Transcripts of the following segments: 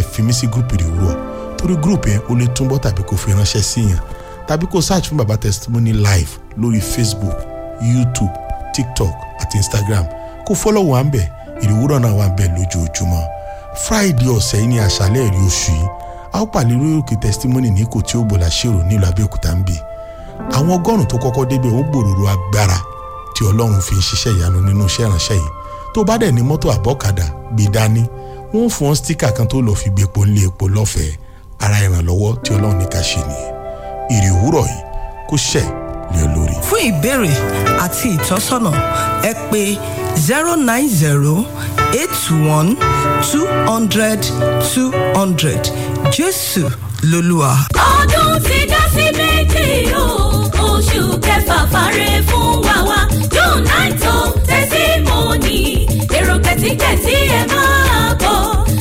tẹ́ fi mí sí group ìrìwúrọ̀ torí group yẹn ó lè túnbọ̀ tàbí kó fi ránṣẹ́ sí yẹn tàbí kó search fún Baba Testimony live lórí Facebook, YouTube, TikTok àti Instagram kó follow wa ńbẹ̀. Ìrìwúrọ̀ náà wà ńbẹ̀ lójoojúmọ́. Friday ọ̀sẹ̀ yìí ní àṣálẹ́ ẹ̀rí oṣù yìí a ó pàlẹ́ lórí òkè Testimony ní kò tí ó bọ̀là ṣèrò nílùú Abẹ́òkúta ń bì. Àwọn ọgọ́rùn-ún tó kọ́kọ́ débẹ̀ ó gbòòrò agbára tí Ọlọ́run fi ń ṣiṣẹ́ ìyanu nínú iṣẹ́ ìránṣẹ́ yìí. Tó bá dẹ̀ ní mọ́tò àbọ́kadà gbé dání wọ́n fún wọn stíkà kan tó lọ fi gbépo nílé epo lọ́fẹ̀ẹ́ ara ìrànlọ́wọ́ tí Ọlọ́run ní ká ṣe nìyẹn. Ìrìwúrọ̀ yìí kò ṣẹ̀ lé lórí. Fún ìbéèrè àti ìtọ́sọ́nà ẹ pè 09081200200. Jésù lolúwa. Ọdún ti dá sí méjì o, oṣù kẹfà fàrẹ fún wàwá. June 9th o, testimony, èrò kẹ̀tíkẹ̀tí ẹ máa bọ̀.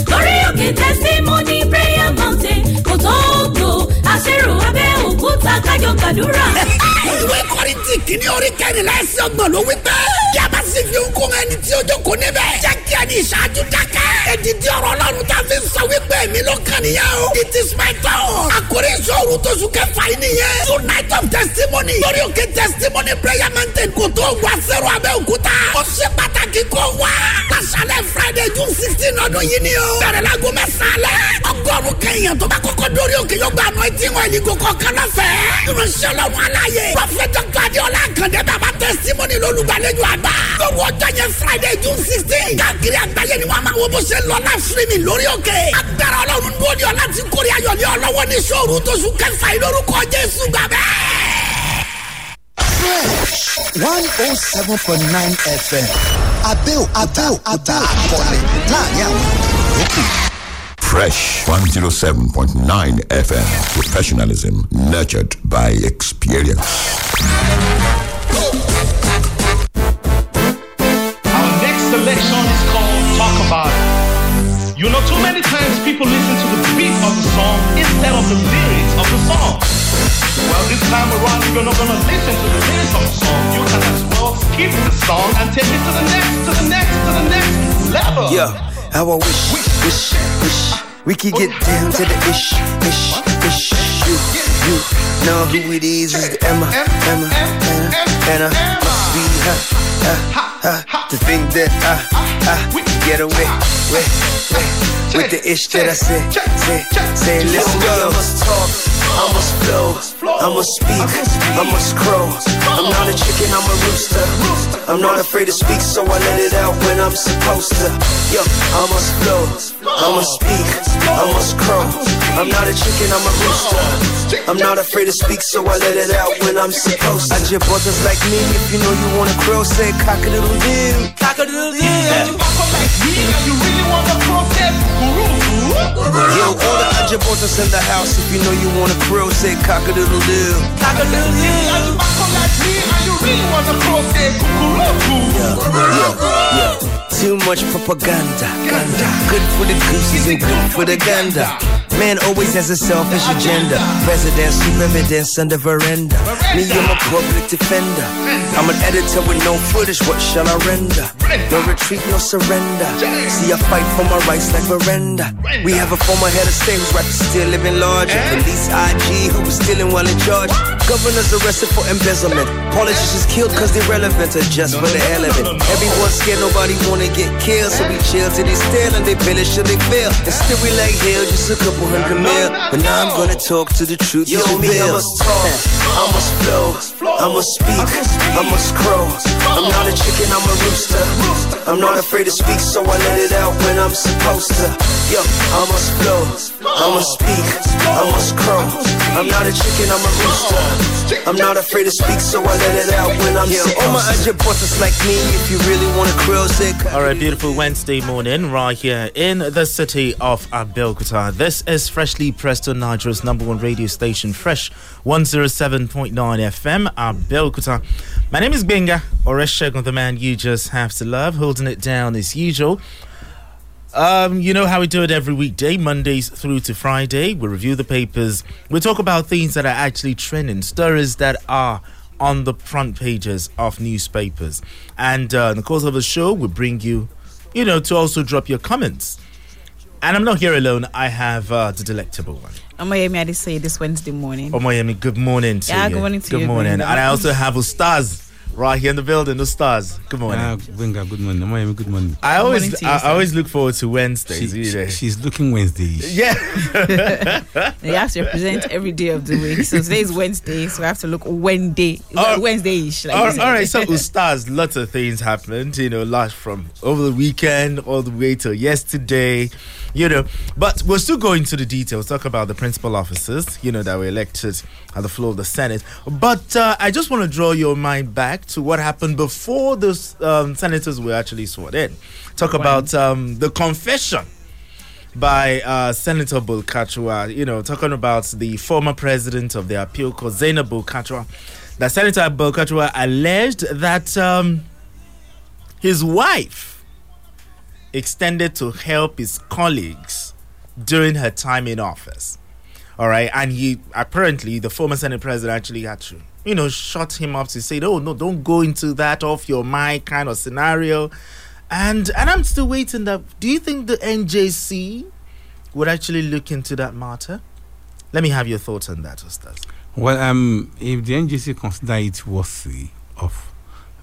Lórí òkè testimony prayer mountain, kò tó gbò, àṣírò Abẹ́òkúta kájọ gbàdúrà. Ìwé Kọ́ríńtì kìíní orí kẹrìnlá ẹsẹ̀ ọgbọ̀n ló wí pé yàrá sì fi ń kún ẹni tí ojú kò níbẹ̀. Jẹ́ kí ẹni ìṣáájú dákẹ́. Èdìdí ọ̀rọ̀ Ọlọ́run tá a fi sọ wípé èmi ló kàn nìyẹn o. It is my turn. Àkórí ìṣòro tó sùn kẹfà yìí nìyẹn. Two night of testimony. Lórí òkè testimony prayer mountain kò tó wá sẹ́rù Abẹ́òkúta. Ó ṣe pàtàkì kó wá. Lásàlẹ̀ Friday June 16 ọdún yìí ni o. Bẹ̀rẹ̀ láago mẹ́sàlẹ̀. Ọgọ́rùn-ún kẹyìn tó bá kọ́kọ́ dórí òkè yóò gba anointing oil ìgòkò kan lọ́fẹ̀ẹ́. Ìránṣẹ́ Ọlọ́run aláyè. Prophet Dr. Adéọlá Àkàndé Baba Testimony lolùgbàlejò àgbà. Gbogbo ọjọ́ yẹn Friday June 16. Káàkiri àgbáyé ni wọ́n máa wo bó ṣe lọ live streaming lórí òkè. Agbára Ọlọ́run dúró ní ọ láti kórè ayọ̀ ní ọlọ́wọ́ ní sóòrù tó sùn kẹfà yìí lórúkọ Jésù gbàgbé. Fresh 107.9 FM Abẹ́òkúta akọni láàrin àwọn ìlú. Fresh 107.9 FM Professionalism nurtured by experience. Selection is called Talk About It. You know, too many times people listen to the beat of the song instead of the lyrics of the song. Well, this time around, if you're not going to listen to the lyrics of the song, you can as well skip the song and take it to the next level. Yeah, how I wish we could get down to the ish. You know who it is Emma. Must be her. To think that I we can get away with the ish that I said. Say, let's go. I must talk, I must flow, I must speak, I must crow. I'm not a chicken, I'm a rooster. I'm not afraid to speak, so I let it out when I'm supposed to. Yo, I must flow, I must speak, I must crow. I'm not a chicken, I'm a rooster. I'm not afraid to speak, so I let it out when I'm supposed to. I just brothers like me, if you know you wanna crow, say cock-a-doodle-doo. Yeah. Like me, if you really want to protest, yo, all the Ajibotas in the house, if you know you want to crow, say cock-a-doodle-doo. Cock-a-doodle-doo. Like me, if you really want to protest, yeah. Too much propaganda. Good for the gooses and good for the gander. Man always has a selfish agenda. Residence, evidence under veranda. Me, I'm a public defender. I'm an editor with no footage. What shall I render? No retreat, no surrender. See, I fight for my rights like Miranda. We have a former head of state who's rappers still living larger. Police IG who was stealing while in charge. Governors arrested for embezzlement. Politicians killed cause they're relevant or just for the hell of it. Everyone's scared, nobody wanna get killed. So we chill till they steal and they village till they fail. And still we like hell, just a couple. But now I'm gonna talk to the truth. Yo, me, I must talk, I must flow, I must speak, I must crow. I'm not a chicken, I'm a rooster. I'm not afraid to speak, so I let it out when I'm supposed to. Yo, I must flow, I must speak, I must crow. I'm not a chicken, I'm a rooster. I'm not afraid to speak, so I let it out when I'm supposed to. All my Ajibotas like me, if you really wanna crow, sick. Alright, beautiful Wednesday morning right here in the city of Abẹ́òkúta. This is Freshly Pressed on Nigeria's number one radio station, Fresh 107.9 FM, Abẹ́òkúta. My name is Benga Oreshegun, the man you just have to love, holding it down as usual. You know how we do it every weekday, Mondays through to Friday. We review the papers. We talk about things that are actually trending, stories that are on the front pages of newspapers. And in the course of the show, we bring you, to also drop your comments. And I'm not here alone. I have the delectable one. Omoyemi, I did say this Wednesday morning. Omoyemi, good morning to you. Good morning to you. Good morning. And I also have Ustaz right here in the building. Ustaz, good morning. Winga, good morning. Omoyemi, good morning. I always look forward to Wednesdays. She's looking Wednesdays. Yeah. They have to represent every day of the week. So today is Wednesday, so I have to look Wednesday. Wednesday-ish. All right. So Ustaz, lots of things happened, last from over the weekend all the way till yesterday. But we'll still go into the details, talk about the principal officers, that were elected at the floor of the Senate. But I just want to draw your mind back to what happened before those senators were actually sworn in. Talk about the confession by Senator Bolkachua, talking about the former president of the appeal court, Zainab Bolkachua, that Senator Bolkachua alleged that his wife extended to help his colleagues during her time in office. All right, and he apparently, the former Senate president actually had to, shut him up to say, "Oh no, don't go into that off your mind kind of scenario." And I'm still waiting. Do you think the NJC would actually look into that matter? Let me have your thoughts on that, Ustaz. Well, if the NJC consider it worthy of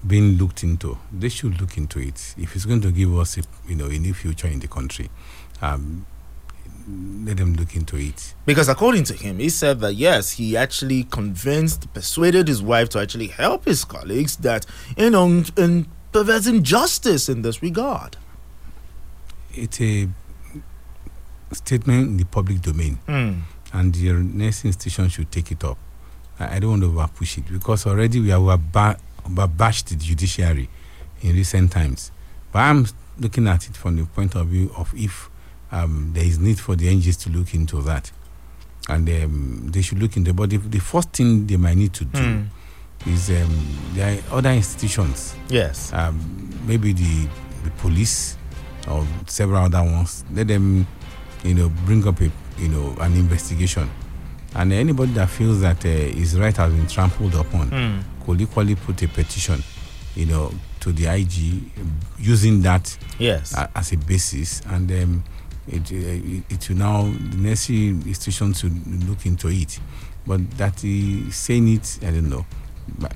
being looked into, they should look into it. If it's going to give us a new future in the country, let them look into it. Because according to him, he said that yes, he actually persuaded his wife to actually help his colleagues that in perverting justice in this regard. It's a statement in the public domain, and the next institution should take it up. I don't want to over-push it, because already we are bashed the judiciary in recent times. But I'm looking at it from the point of view of if there is need for the NGOs to look into that. And they should look into it. But the first thing they might need to do is there are other institutions. Yes. Maybe the police or several other ones. Let them, bring up an investigation. And anybody that feels that his right has been trampled upon could equally put a petition, to the IG using that as a basis. And it will now, the necessary institutions to look into it. But that saying it, I don't know,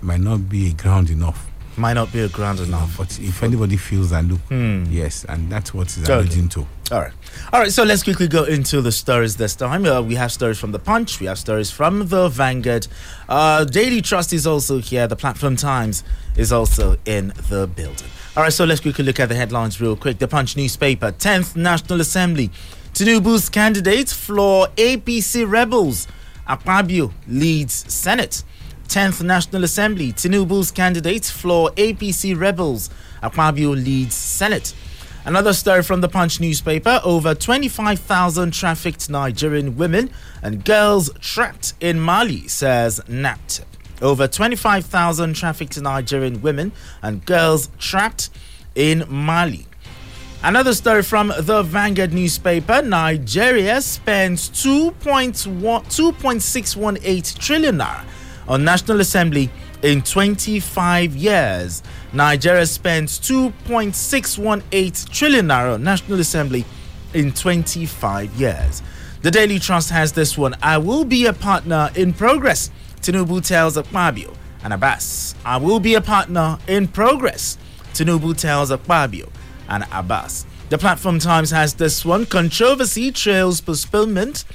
might not be a ground enough. Might not be a ground enough. But if anybody feels that, look, yes, and that's what it's alluding to. All right. So let's quickly go into the stories this time. We have stories from The Punch. We have stories from The Vanguard. Daily Trust is also here. The Platform Times is also in the building. All right. So let's quickly look at the headlines real quick. The Punch newspaper, 10th National Assembly. Tinubu's candidates floor APC rebels. Akpabio leads Senate. 10th National Assembly. Tinubu's candidates floor APC rebels. Akpabio leads Senate. Another story from The Punch newspaper. Over 25,000 trafficked Nigerian women and girls trapped in Mali, says NAPTIP. Over 25,000 trafficked Nigerian women and girls trapped in Mali. Another story from The Vanguard newspaper. Nigeria spends 2.618 trillion naira on National Assembly in 25 years. Nigeria spends 2.618 trillion naira on National Assembly in 25 years. The Daily Trust has this one. I will be a partner in progress, Tinubu tells Akpabio and Abbas. I will be a partner in progress, Tinubu tells Akpabio and Abbas. The Platform Times has this one. Controversy trails postponement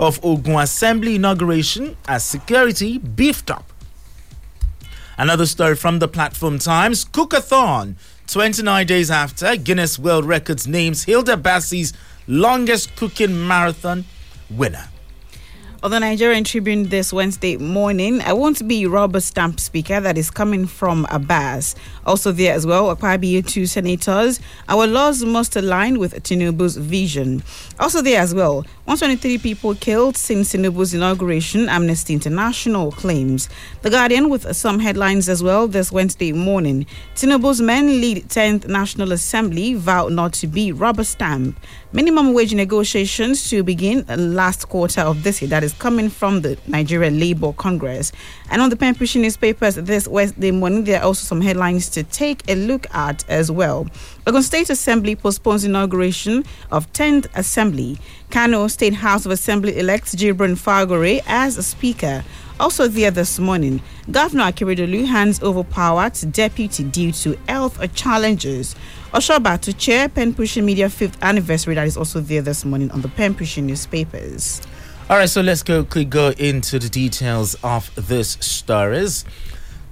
of Ogun Assembly inauguration as security beefed up. Another story from The Platform Times. Cookathon, 29 days after Guinness World Records names Hilda Bassi's longest cooking marathon winner. On the Nigerian Tribune this Wednesday morning, I want to be rubber stamp speaker. That is coming from Abbas. Also there as well, Akpabio to senators. Our laws must align with Tinubu's vision. Also there as well, 123 people killed since Tinubu's inauguration, Amnesty International claims. The Guardian with some headlines as well this Wednesday morning. Tinubu's men lead 10th National Assembly, vow not to be rubber stamp. Minimum wage negotiations to begin last quarter of this year. That is coming from the Nigeria Labour Congress. And on the Pembrokeshire newspapers this Wednesday morning, there are also some headlines to take a look at as well. Ogun State Assembly postpones inauguration of 10th Assembly. Kano State House of Assembly elects Jibrin Fagore as a speaker. Also there this morning, Governor Akeredolu hands over power to deputy due to health challenges. Oshoba to chair Penpushi Media 5th anniversary. That is also there this morning on the Penpushi newspapers. All right, so let's quickly go into the details of this stories.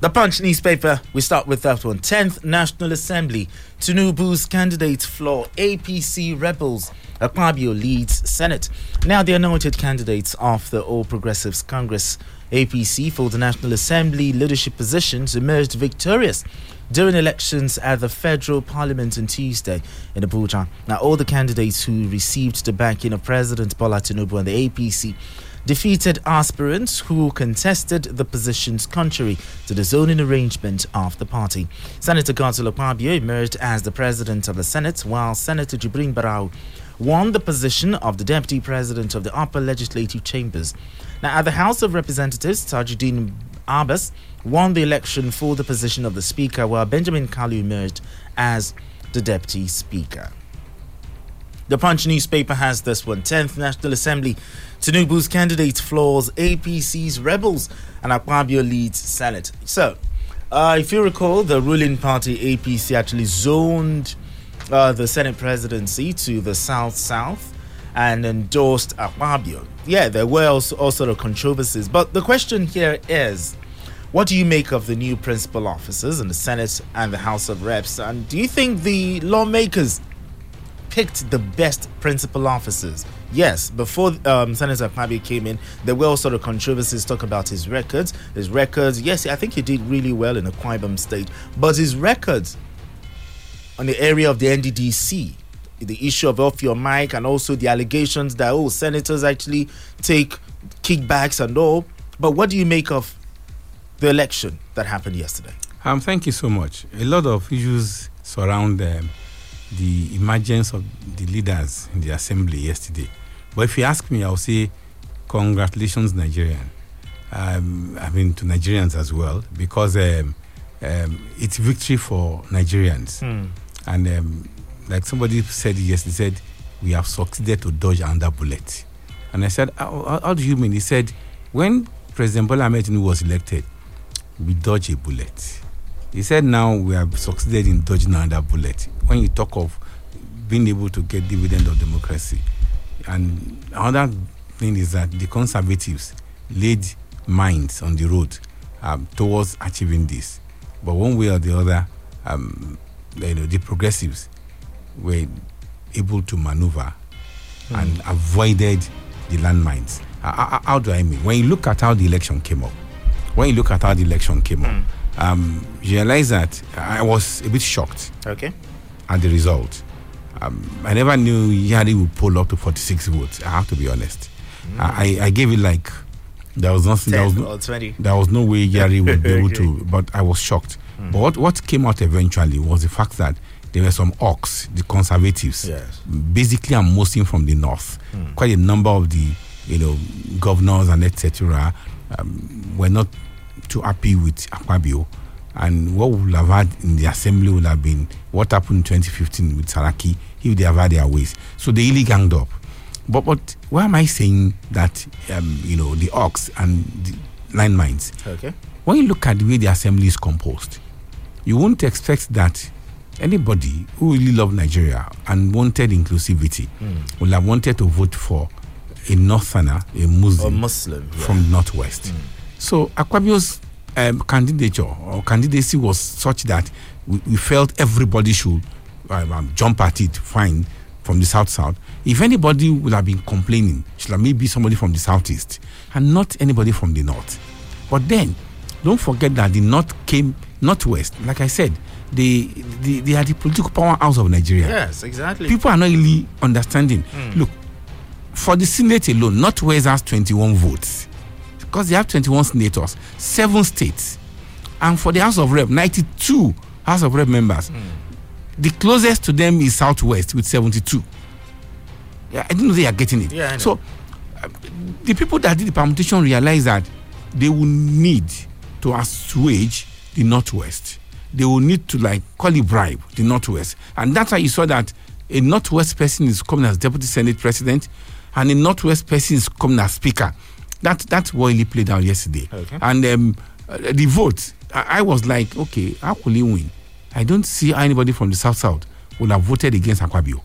The Punch newspaper, we start with that one. 10th National Assembly, Tinubu's candidates floor APC rebels. Akpabio leads Senate. Now the anointed candidates of the All Progressives Congress APC for the National Assembly leadership positions emerged victorious during elections at the Federal Parliament on Tuesday in Abuja. Now all the candidates who received the backing of President Bola Tinubu and the APC defeated aspirants who contested the positions contrary to the zoning arrangement of the party. Senator Godswill Akpabio emerged as the president of the Senate, while Senator Jibrin Barau won the position of the deputy president of the upper legislative chambers. Now, at the House of Representatives, Tajuddin Abbas won the election for the position of the speaker, while Benjamin Kalu emerged as the deputy speaker. The Punch newspaper has this one. 10th National Assembly, Tinubu's candidate floors APC's rebels, and Akpabio leads Senate. So, if you recall, the ruling party APC actually zoned the Senate presidency to the South and endorsed Akpabio. Yeah, there were also all sort of controversies, but the question here is, what do you make of the new principal officers in the Senate and the House of Reps? And do you think the lawmakers picked the best principal officers? Yes, before Senator Akpabio came in, there were all sort of controversies. Talk about his records. Yes, I think he did really well in Akwa Ibom State, but his records on the area of the NDDC, the issue of off your mic, and also the allegations that senators actually take kickbacks and all. But what do you make of the election that happened yesterday? Thank you so much. A lot of issues surround the emergence of the leaders in the assembly yesterday. But if you ask me, I'll say congratulations, Nigerian. To Nigerians as well, because it's victory for Nigerians. And like somebody said yesterday, we have succeeded to dodge another bullet. And I said, how do you mean? He said, when President Bola Ahmed Tinubu was elected, we dodged a bullet. He said now we have succeeded in dodging another bullet. When you talk of being able to get dividend of democracy, and another thing is that the conservatives laid mines on the road towards achieving this. But one way or the other, the progressives were able to maneuver and avoided the landmines. How do I mean? When you look at how the election came up, you realize that I was a bit shocked at the result. I never knew Yari would pull up to 46 votes. I have to be honest. I gave it like there was nothing. There was no way Yari would be able to. But I was shocked. But what came out eventually was the fact that there were some hawks, the conservatives, basically and mostly from the north. Quite a number of the governors and etc. were not too happy with Akpabio, and what would have had in the assembly would have been what happened in 2015 with Saraki if they have had their ways. So they really ganged up. But why am I saying that? The ox and the landmines. When you look at the way the assembly is composed, you won't expect that anybody who really loved Nigeria and wanted inclusivity would have wanted to vote for a northerner, a Muslim from the northwest. So Akpabio's candidature or candidacy was such that we felt everybody should jump at it, fine, from the south. If anybody would have been complaining, should have maybe somebody from the southeast and not anybody from the north. But then, don't forget that the north came northwest. Like I said, they are the political powerhouse of Nigeria. Yes, exactly. People are not really understanding. Look, for the Senate alone, northwest has 21 votes. Because they have 21 senators, 7 states, and for the House of Rep, 92 House of Rep members. The closest to them is Southwest with 72. Yeah, I didn't know they are getting it. Yeah, so the people that did the permutation realized that they will need to assuage the Northwest. they will need to like call bribe the Northwest. And that's why you saw that a Northwest person is coming as Deputy Senate President and a Northwest person is coming as Speaker. That's what he played out yesterday. Okay. And the vote, I was like, okay, how will he win? I don't see anybody from the South would have voted against Akpabio.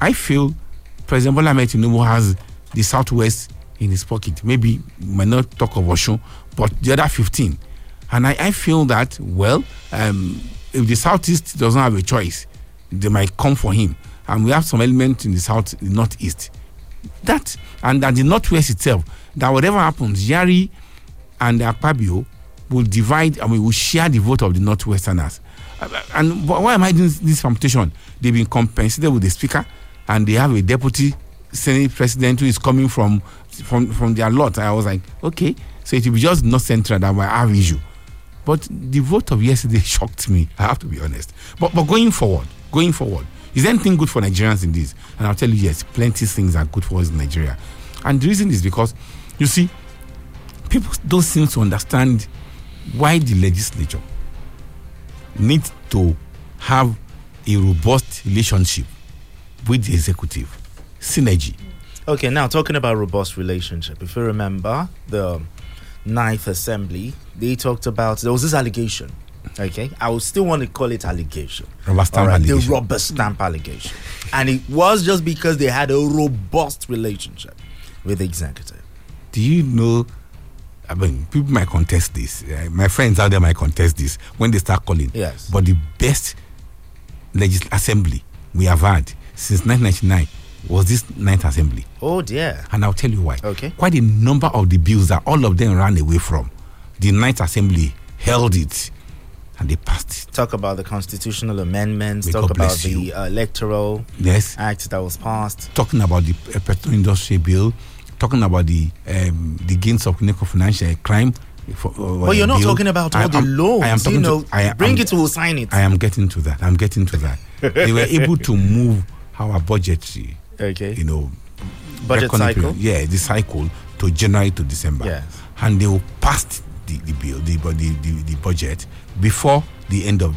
I feel President Bola Ahmed Tinubu has the Southwest in his pocket. Maybe we might not talk of Osun, but the other 15. And I feel that, well, if the Southeast doesn't have a choice, they might come for him. And we have some element in the South, the Northeast. That, and that the Northwest itself, that whatever happens, Yari and Akpabio will divide, and we will share the vote of the Northwesterners. And why am I doing this computation? They've been compensated with the Speaker, and they have a Deputy Senate President who is coming from their lot. I was like, okay, so it will be just North Central that will have issue. But the vote of yesterday shocked me, I have to be honest. But going forward, is anything good for Nigerians in this? And I'll tell you, yes, plenty of things are good for us in Nigeria. And the reason is because, you see, people don't seem to understand why the legislature needs to have a robust relationship with the executive. Synergy. Okay, now talking about robust relationship, if you remember the 9th Assembly, they talked about, there was this allegation, okay? I would still want to call it allegation. The rubber stamp allegation. And it was just because they had a robust relationship with the executive. Do you know, I mean, people might contest this. My friends out there might contest this when they start calling. Yes. But the best assembly we have had since 1999 was this 9th Assembly. Oh, dear. And I'll tell you why. Okay. Quite a number of the bills that all of them ran away from, the 9th Assembly held it and they passed it. Talk about the constitutional amendments. Talk about the electoral act that was passed. Talking about the petrol industry bill. Talking about the gains of financial crime. Well, you're not talking about all the laws. I am talking bring it, we'll sign it. I am getting to that. They were able to move our budgetary, budget cycle. Yeah, the cycle to January to December. Yes. And they will pass the bill, the budget before the end of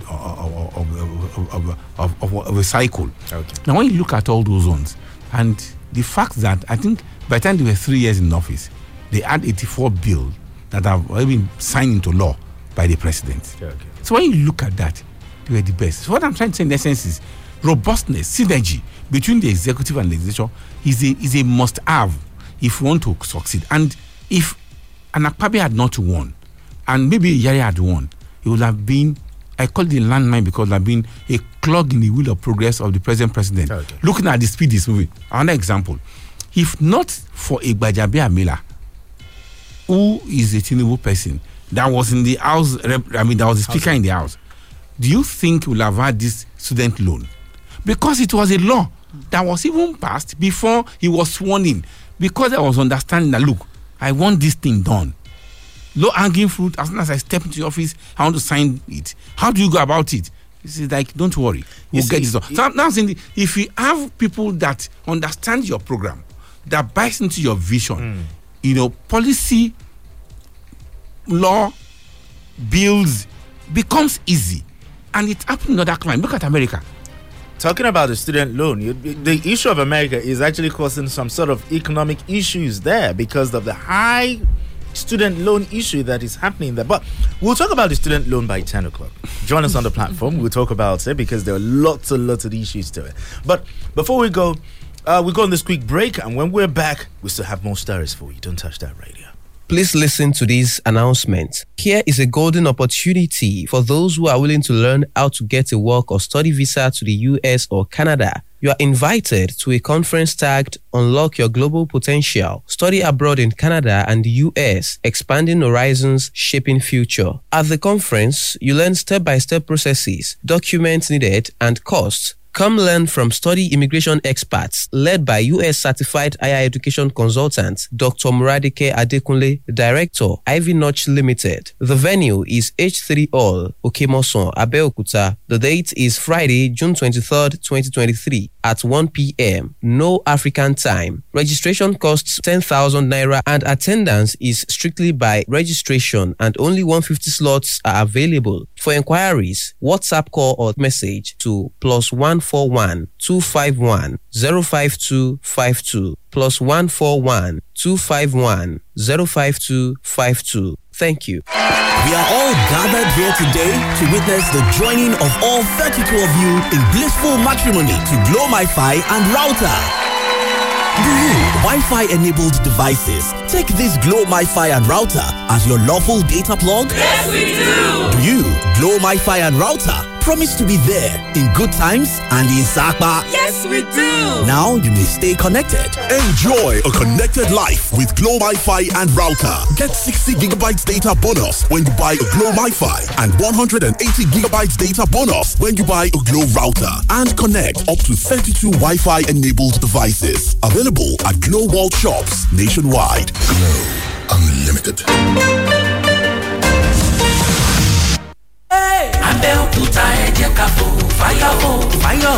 a cycle. Okay. Now, when you look at all those ones, and the fact that I think by the time they were 3 years in office, they had 84 bills that have already been signed into law by the president. Okay. So when you look at that, they were the best. So what I'm trying to say in essence is robustness, synergy between the executive and legislature is a must-have if you want to succeed. And if Akpabio had not won, and maybe Yari had won, it would have been, I call it a landmine because it would have been a clog in the wheel of progress of the present president. Okay. Looking at the speed he's moving. Another example, if not for a Gbajabiamila Miller, who is a Tinubu person that was in the house, that was the Speaker in the house, do you think we'll have had this student loan? Because it was a law that was even passed before he was sworn in. Because I was understanding that, look, I want this thing done. Low-hanging fruit, as soon as I step into the office, I want to sign it. How do you go about it? This is like, don't worry, we'll get this done. So now I'm saying, if you have people that understand your program, that buys into your vision, policy, law, bills, becomes easy. And it's happening in other countries. Look at America. Talking about the student loan, the issue of America is actually causing some sort of economic issues there because of the high student loan issue that is happening there. But we'll talk about the student loan by 10 o'clock. Join us on the platform. We'll talk about it because there are lots and lots of issues to it. But before we go, on this quick break. And when we're back, we still have more stories for you. Don't touch that radio. Please listen to this announcement. Here is a golden opportunity for those who are willing to learn how to get a work or study visa to the US or Canada. You are invited to a conference tagged Unlock Your Global Potential, Study Abroad in Canada and the US, Expanding Horizons, Shaping Future. At the conference, you learn step-by-step processes, documents needed, and costs. Come learn from study immigration experts led by U.S. Certified Higher Education Consultant Dr. Muradike Adekunle, Director, Ivy Notch Limited. The venue is H3 Hall, Okemoson, Abeokuta. The date is Friday, June 23rd, 2023 at 1 p.m. No African time. Registration costs 10,000 Naira and attendance is strictly by registration and only 150 slots are available. For inquiries, WhatsApp call or message to +141 251 05252 +141 251 05252. Thank you. We are all gathered here today to witness the joining of all 32 of you in blissful matrimony to Glo MiFi and Router. New Wi-Fi enabled devices. Take this Glo MiFi and Router as your lawful data plug. Yes, we do. Do you, Glo MiFi and Router, promise to be there in good times and in Sakpa? Yes, we do. Now you may stay connected. Enjoy a connected life with Glo MiFi and Router. Get 60 gigabytes data bonus when you buy a Glo MiFi and 180 gigabytes data bonus when you buy a Glo Router, and connect up to 32 Wi-Fi enabled devices. Available at Glo World Shops nationwide. Glo Unlimited. Hey! Abẹ́òkúta ẹ jẹ́ ká fò fáyọ̀. Ìbò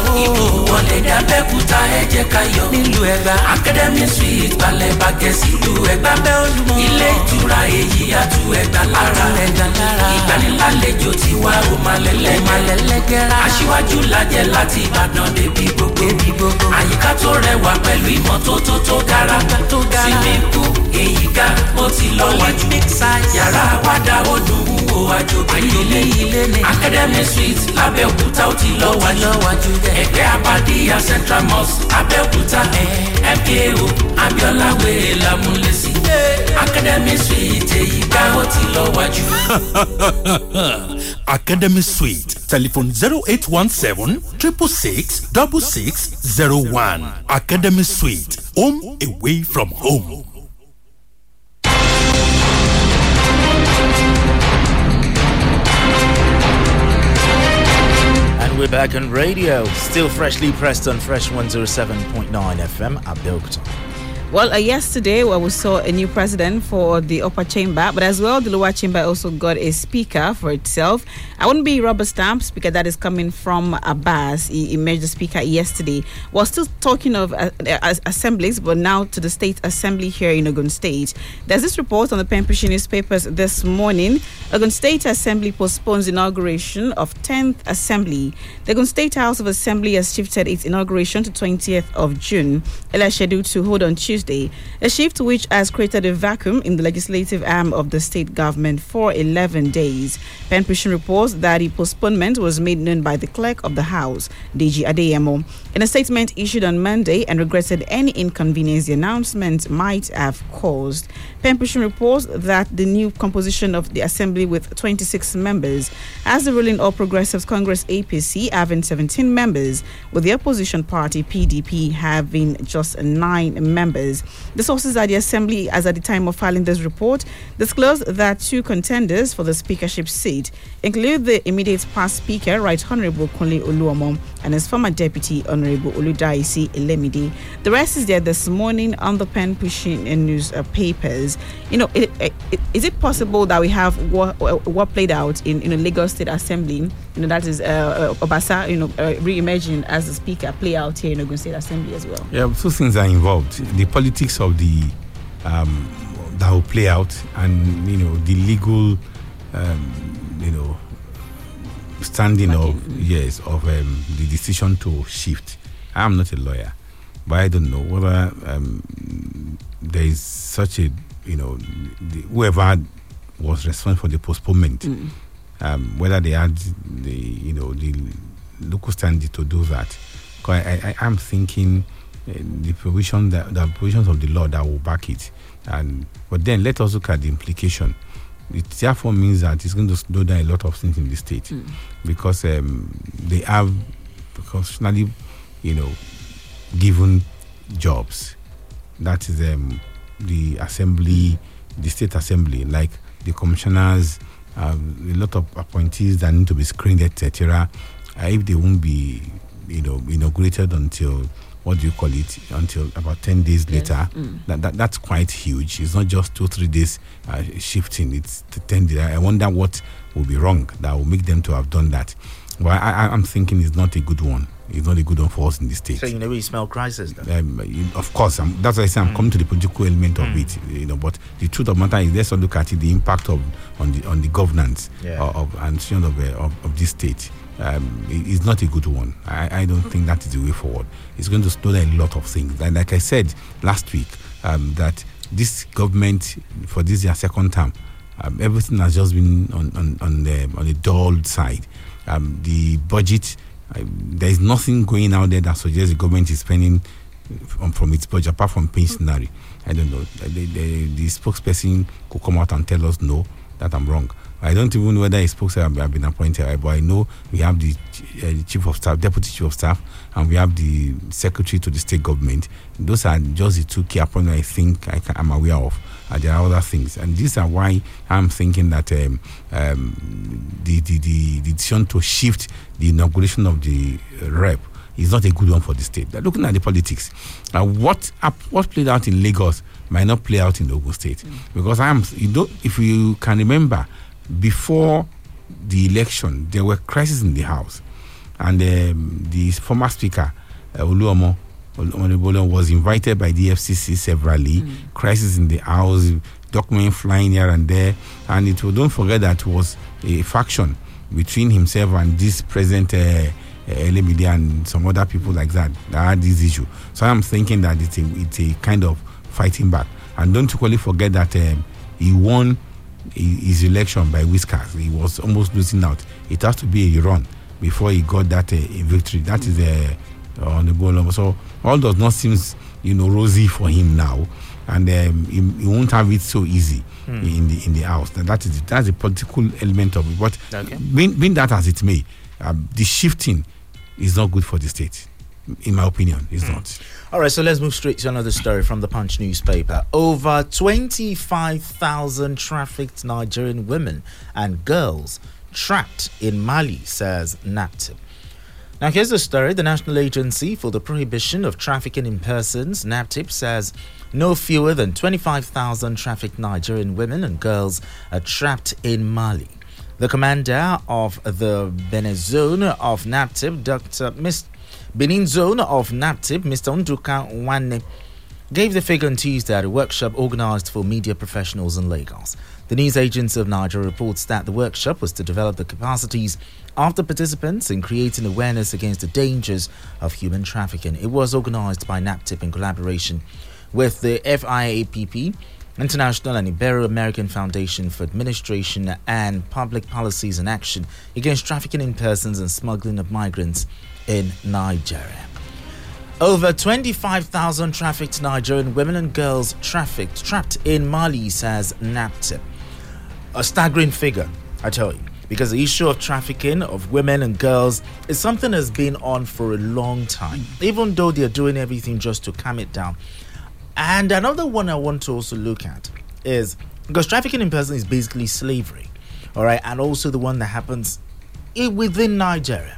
wọlé dé Abẹ́òkúta ẹ jẹ́ ká yọ̀. Nílùú Ẹ̀gbá Academy Suite balẹ̀ bàgẹ́ sílùú Ẹ̀gbá. Ilé ìtura èyí àtú Ẹ̀gbá lára. Ìgbanilálejò ti wá ó máa lẹ́lẹ́gẹ́. Aṣíwájú lajẹ́ láti Ìbàdàn débi gbogbo. Àyíká tó rẹwà pẹ̀lú ìmọ́tótó tó dára. Swimming pool èyí ká ó ti lọ wájú. Yàrá àwàdà ó dùn ún wò àjòkè Academy Suites Abẹ́òkúta ó ti lọ wájú. Ẹgbẹ́ Abadiya Central Mosque Abẹ́òkúta MKO Abiola Wale Lamulesi. Academy Suites Eyika ó ti lọ wájú. Academy Suites. Telephone 0817 666 6601. Academy Suites. Home away from home. We're back on radio, still freshly pressed on Fresh 107.9 FM at Abẹ́òkúta. Well, yesterday we saw a new president for the upper chamber, but as well the lower chamber also got a speaker for itself. I wouldn't be rubber stamp speaker that is coming from Abbas. He emerged the speaker yesterday. We're still talking of assemblies, but now to the state assembly here in Ogun State. There's this report on the Pembrokeshire newspapers this morning. Ogun State Assembly postpones inauguration of 10th Assembly. The Ogun State House of Assembly has shifted its inauguration to 20th of June. It is scheduled to hold on Tuesday, a shift which has created a vacuum in the legislative arm of the state government for 11 days. Pembrokeshire reports that the postponement was made known by the clerk of the house, DG Adeyemo, in a statement issued on Monday, and regretted any inconvenience the announcement might have caused. Pembrokeshire reports that the new composition of the assembly with 26 members, as the ruling All Progressives Congress APC having 17 members, with the opposition party PDP having just 9 members. The sources at the assembly, as at the time of filing this report, disclosed that two contenders for the speakership seat include the immediate past speaker, Right Honorable Kunle Oluomo, and his former deputy, Honorable Oludaisi Elemide. The rest is there this morning on the Pembrokeshire newspapers. You know, is it possible that we have what played out in Lagos State Assembly? That is Obasa, re-emerging as the speaker, play out here in Ogun State Assembly as well. Yeah, two things are involved: the politics of the that will play out, and the legal, standing of the decision to shift. I am not a lawyer, but I don't know whether there is such a whoever was responsible for the postponement, whether they had the local standing to do that. Because I am thinking the provision that the provisions of the law that will back it, but then let us look at the implication. It therefore means that it's going to slow down a lot of things in the state because they have constitutionally, given jobs. That is the assembly, the state assembly, like the commissioners, a lot of appointees that need to be screened, etc. If they won't be, inaugurated until until about 10 days later. That's quite huge. It's not just 2-3 days shifting, it's 10 days. I wonder what will be wrong that will make them to have done that. Well, I'm thinking it's not a good one. It's not a good one for us in the States. So, you know, we smell crisis then? Of course. That's why I say I'm coming to the political element of it. You know, but the truth of the matter is, let's not look at it, the impact on the governance of this state. It's not a good one. I don't think that is the way forward. It's going to slow down a lot of things. And like I said last week, that this government, for this year, second term, everything has just been on the dull side. The budget, there is nothing going out there that suggests the government is spending from its budget apart from pensionary. I don't know. The spokesperson could come out and tell us no, that I'm wrong. I don't even know whether a spokesperson has been appointed, but I know we have the chief of staff, deputy chief of staff, and we have the secretary to the state government. Those are just the two key appointments I think I'm aware of. There are other things, and these are why I'm thinking that the decision to shift the inauguration of the rep is not a good one for the state. They're looking at the politics. Now, what played out in Lagos might not play out in the Ogun State, because if you can remember, before the election, there were crises in the house, and the former speaker, Oluomo was invited by the FCC severally. Crisis in the house, document flying here and there, and don't forget that was a faction between himself and this present Elemide and some other people like that had this issue. So I'm thinking that it's a kind of fighting back, and don't equally forget that he won his election by whiskers. He was almost losing out. It has to be a run before he got that a victory. That is a on the goal. So all does not seem, rosy for him now, and he won't have it so easy in the house. That's the political element of it. But being that as it may, the shifting is not good for the state. In my opinion, it's not. All right, so let's move straight to another story from the Punch newspaper. Over 25,000 trafficked Nigerian women and girls trapped in Mali, says NAPTIP. Now, here's the story. The National Agency for the Prohibition of Trafficking in Persons, NAPTIP, says no fewer than 25,000 trafficked Nigerian women and girls are trapped in Mali. The commander of the Benin Zone of NAPTIP, Mr. Nduka Nwane, gave the figure on Tuesday at a workshop organized for media professionals in Lagos. The News Agency of Nigeria reports that the workshop was to develop the capacities of the participants in creating awareness against the dangers of human trafficking. It was organized by NAPTIP in collaboration with the FIAPP, International and Ibero-American Foundation for Administration and Public Policies in Action Against Trafficking in Persons and Smuggling of Migrants in Nigeria. Over 25,000 trafficked Nigerian women and girls trapped in Mali, says NAPTIP. A staggering figure, I tell you, because the issue of trafficking of women and girls is something that's been on for a long time, even though they're doing everything just to calm it down. And another one I want to also look at is, because trafficking in person is basically slavery, all right, and also the one that happens within Nigeria,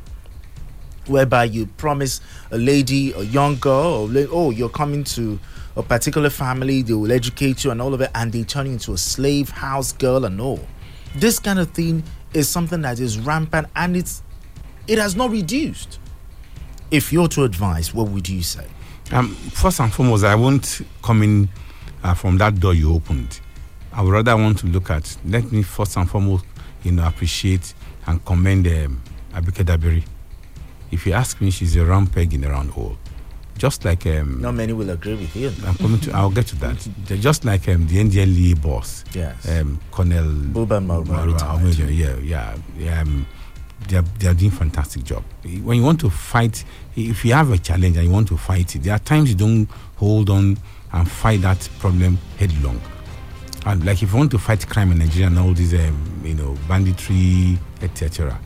whereby you promise a lady, a young girl, you're coming to a particular family, they will educate you and all of it, and they turn you into a slave house girl and all. This kind of thing is something that is rampant, and it has not reduced. If you're to advise, what would you say? First and foremost, I won't come in from that door you opened. I would rather want to look at, let me first and foremost, appreciate and commend Abike Dabiri. If you ask me, she's a round peg in a round hole. Just like... not many will agree with you. I'll get to that. Just like the NDLEA boss. Yes. Colonel... Buba Marwa. Yeah. They are doing a fantastic job. When you want to fight, if you have a challenge and you want to fight it, there are times you don't hold on and fight that problem headlong. And like if you want to fight crime in Nigeria and all these, banditry, etc.,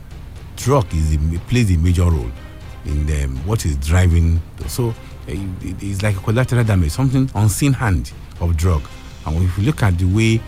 drug plays a major role in what is driving. So it's like a collateral damage, something unseen hand of drug. And if you look at the way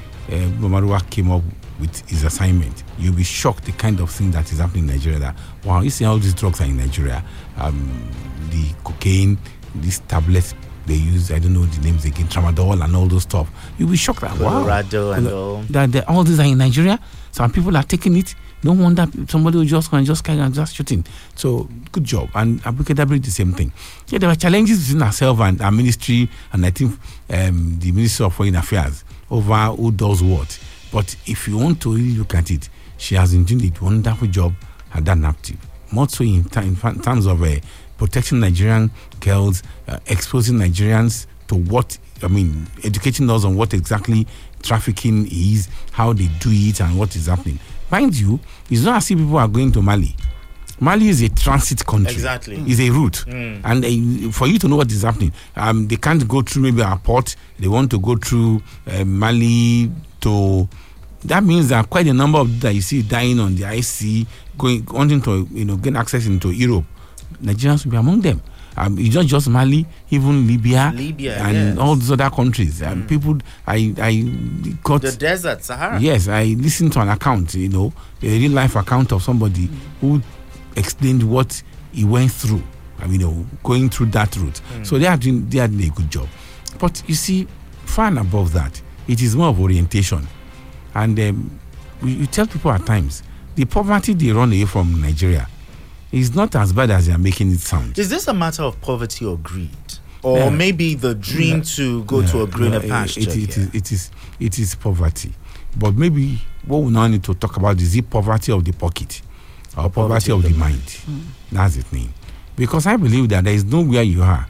Marwa came up with his assignment, you'll be shocked the kind of thing that is happening in Nigeria. That, wow, you see all these drugs are in Nigeria. The cocaine, these tablets, they use, I don't know the names again, tramadol and all those stuff. You'll be shocked that Colorado and all that, all these are in Nigeria. Some people are taking it. No wonder somebody will just go and just carry and just shooting. So good job. And Abukadabri did the same thing. Yeah, there were challenges between ourselves and our ministry, and I think the Ministry of Foreign Affairs over who does what. But if you want to really look at it, she has been doing a wonderful job at that narrative. More so in terms of protecting Nigerian girls, exposing Nigerians to what, I mean, educating us on what exactly trafficking is, how they do it, and what is happening. Mind you, it's not as if people are going to Mali. Mali is a transit country. Exactly. It's a route. Mm. And for you to know what is happening, they can't go through maybe a port. They want to go through Mali to... That means there are quite a number of that you see dying on the IC, wanting to gain access into Europe. Nigerians will be among them. It's not just Mali, even Libya and yes, all these other countries. And people, I got the desert, Sahara. Yes, I listened to an account, a real life account of somebody who explained what he went through. Going through that route. So they are doing a good job. But you see, far and above that, it is more of orientation. And you tell people at times, the poverty they run away from Nigeria is not as bad as they are making it sound. Is this a matter of poverty or greed? Or maybe the dream to go to a greener pasture? It is poverty. But maybe what we now need to talk about is the poverty of the pocket or poverty of the mind. That's the thing. Because I believe that there is nowhere you are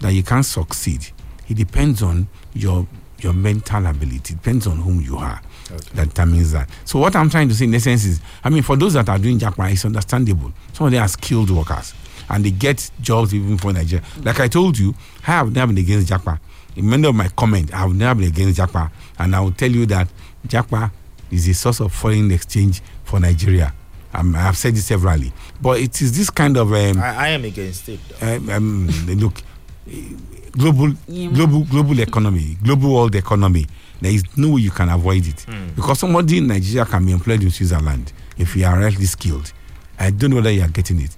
that you can't succeed. It depends on your mental ability. It depends on whom you are. Okay. That means that. So what I'm trying to say in essence is, for those that are doing jackpot, it's understandable. Some of them are skilled workers and they get jobs even for Nigeria. Like I told you, I have never been against jackpot. In many of my comments, I have never been against jackpot, and I will tell you that jackpot is a source of foreign exchange for Nigeria. I have said this severally, but it is this kind of. I am against it. Look, global economy, global world economy. There is no way you can avoid it. Because somebody in Nigeria can be employed in Switzerland if you are rightly skilled. I don't know whether you are getting it.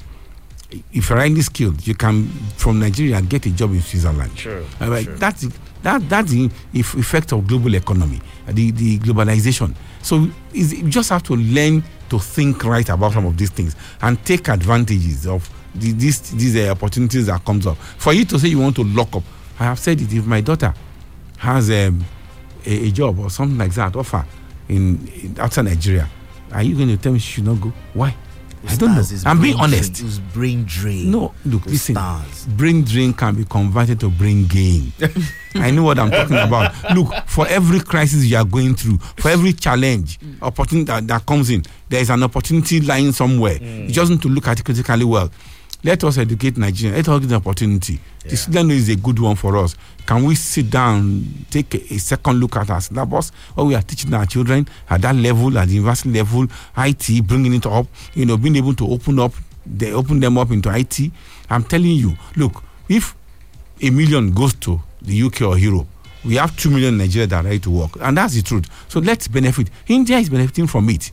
If you are rightly skilled, you can, from Nigeria, get a job in Switzerland. Sure. Sure. That's the effect of global economy, the globalization. So you just have to learn to think right about some of these things and take advantages of these opportunities that comes up. For you to say you want to lock up, I have said it, if my daughter has... a job or something like that offer in outside Nigeria, are you going to tell me she should not go? Why? I don't know. I'm being honest. It was brain drain. No, look, listen. Brain drain can be converted to brain gain. I know what I'm talking about. Look, for every crisis you are going through, for every challenge, opportunity that comes in, there is an opportunity lying somewhere. You just need to look at it critically well. Let us educate Nigeria. Let us give the opportunity. Yeah. The student is a good one for us. Can we sit down, take a second look at our syllabus, what we are teaching our children at that level, at the university level, IT, bringing it up, being able to open them up into IT. I'm telling you, look, if 1 million goes to the UK or Europe, we have 2 million Nigerians that are ready to work. And that's the truth. So let's benefit. India is benefiting from it.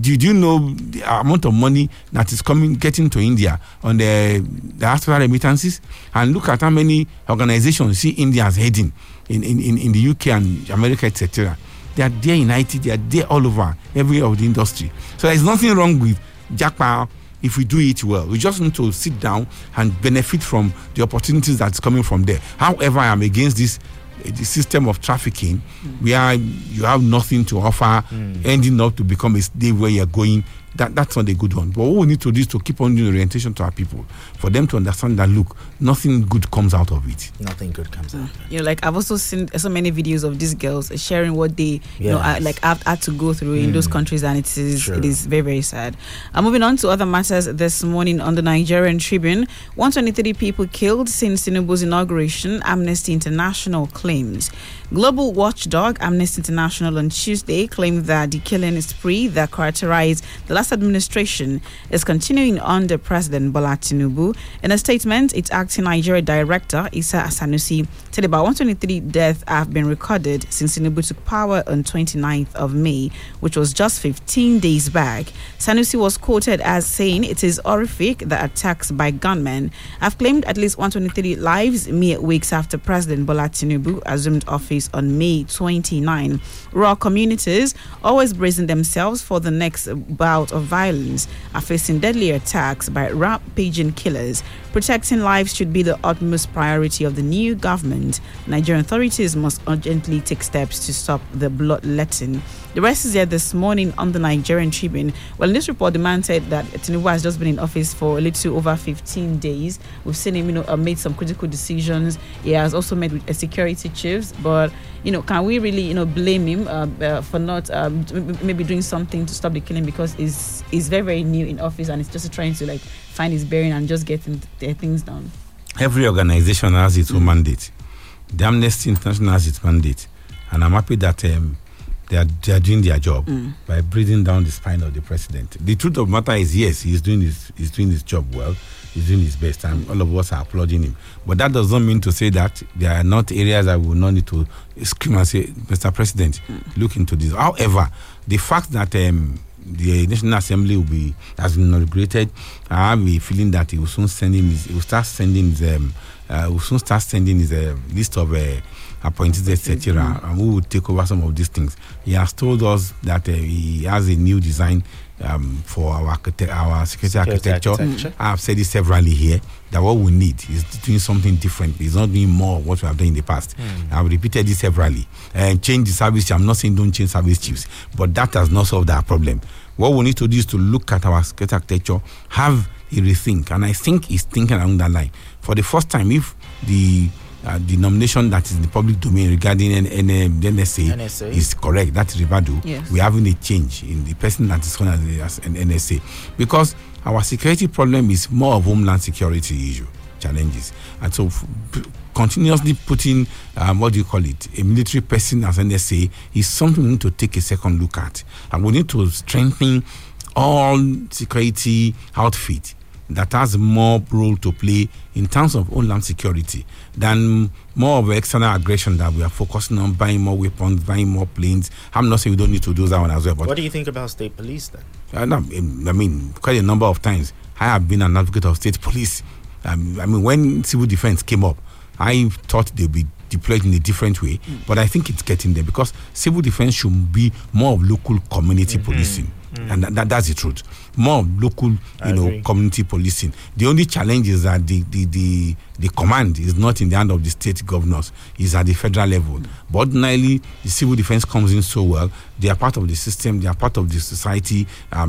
Do you know the amount of money that is getting to India on the hospital remittances? And look at how many organizations see India as heading in the UK and America, etc. They are there in IT, they are there all over, every of the industry. So there's nothing wrong with jackpot if we do it well. We just need to sit down and benefit from the opportunities that's coming from there. However, I am against this. The system of trafficking, where you have nothing to offer, ending up to become a slave where you're going, that's not a good one. But what we need to do is to keep on doing orientation to our people, for them to understand that, look, nothing good comes out of it. Nothing good comes out. Like I've also seen so many videos of these girls sharing what they, had to go through in those countries, and it is very, very sad. Moving on to other matters this morning on the Nigerian Tribune, 123 people killed since Tinubu's inauguration, Amnesty International claims. Global watchdog Amnesty International on Tuesday claimed that the killing spree that characterized the last U.S. administration is continuing under President Bola Tinubu. In a statement, its acting Nigeria director, Isa Sanusi, said about 123 deaths have been recorded since Tinubu took power on 29th of May, which was just 15 days back. Sanusi was quoted as saying, "It is horrific that attacks by gunmen have claimed at least 123 lives mere weeks after President Bola Tinubu assumed office on May 29. Rural communities, always bracing themselves for the next bout of violence, are facing deadly attacks by rampaging killers. Protecting lives should be the utmost priority of the new government. Nigerian authorities must urgently take steps to stop the bloodletting." The rest is here this morning on the Nigerian Tribune. Well, in this report demanded that Tinubu has just been in office for a little over 15 days. We've seen him, made some critical decisions. He has also met with security chiefs. But, can we really, blame him for not maybe doing something to stop the killing, because he's very, very new in office and he's just trying to find his bearing and just getting their things done. Every organization has its own mandate. The Amnesty International has its mandate, and I'm happy that they are doing their job by breathing down the spine of the president. The truth of the matter is, yes, he's doing his job well. He's doing his best, and all of us are applauding him. But that does not mean to say that there are not areas that we will not need to scream and say, "Mr. President, look into this." However, the fact that the National Assembly has been inaugurated, I have a feeling that he will soon send him. He will start sending his. Will soon start sending his list of. Appointed, etc., and who would take over some of these things. He has told us that he has a new design for our security architecture. I have said it severally here that what we need is doing something different. It's not doing more of what we have done in the past. I've repeated it severally. Change the service. I'm not saying don't change service chiefs, but that has not solved our problem. What we need to do is to look at our security architecture, have a rethink, and I think he's thinking along that line. For the first time, if the nomination that is in the public domain regarding the NSA is correct, that's Ribadu, yes, we're having a change in the person that is known as an NSA, because our security problem is more of homeland security issue challenges, and so continuously putting a military person as NSA is something we need to take a second look at, and we need to strengthen all security outfit that has more role to play in terms of homeland security than more of external aggression that we are focusing on, buying more weapons, buying more planes. I'm not saying we don't need to do that one as well. But what do you think about state police then? Quite a number of times I have been an advocate of state police. When civil defense came up, I thought they'd be deployed in a different way, but I think it's getting there, because civil defense should be more of local community policing. And that's the truth. More of local, community policing. The only challenge is that the command is not in the hand of the state governors; it's at the federal level. But ordinarily, the civil defense comes in so well. They are part of the system. They are part of the society.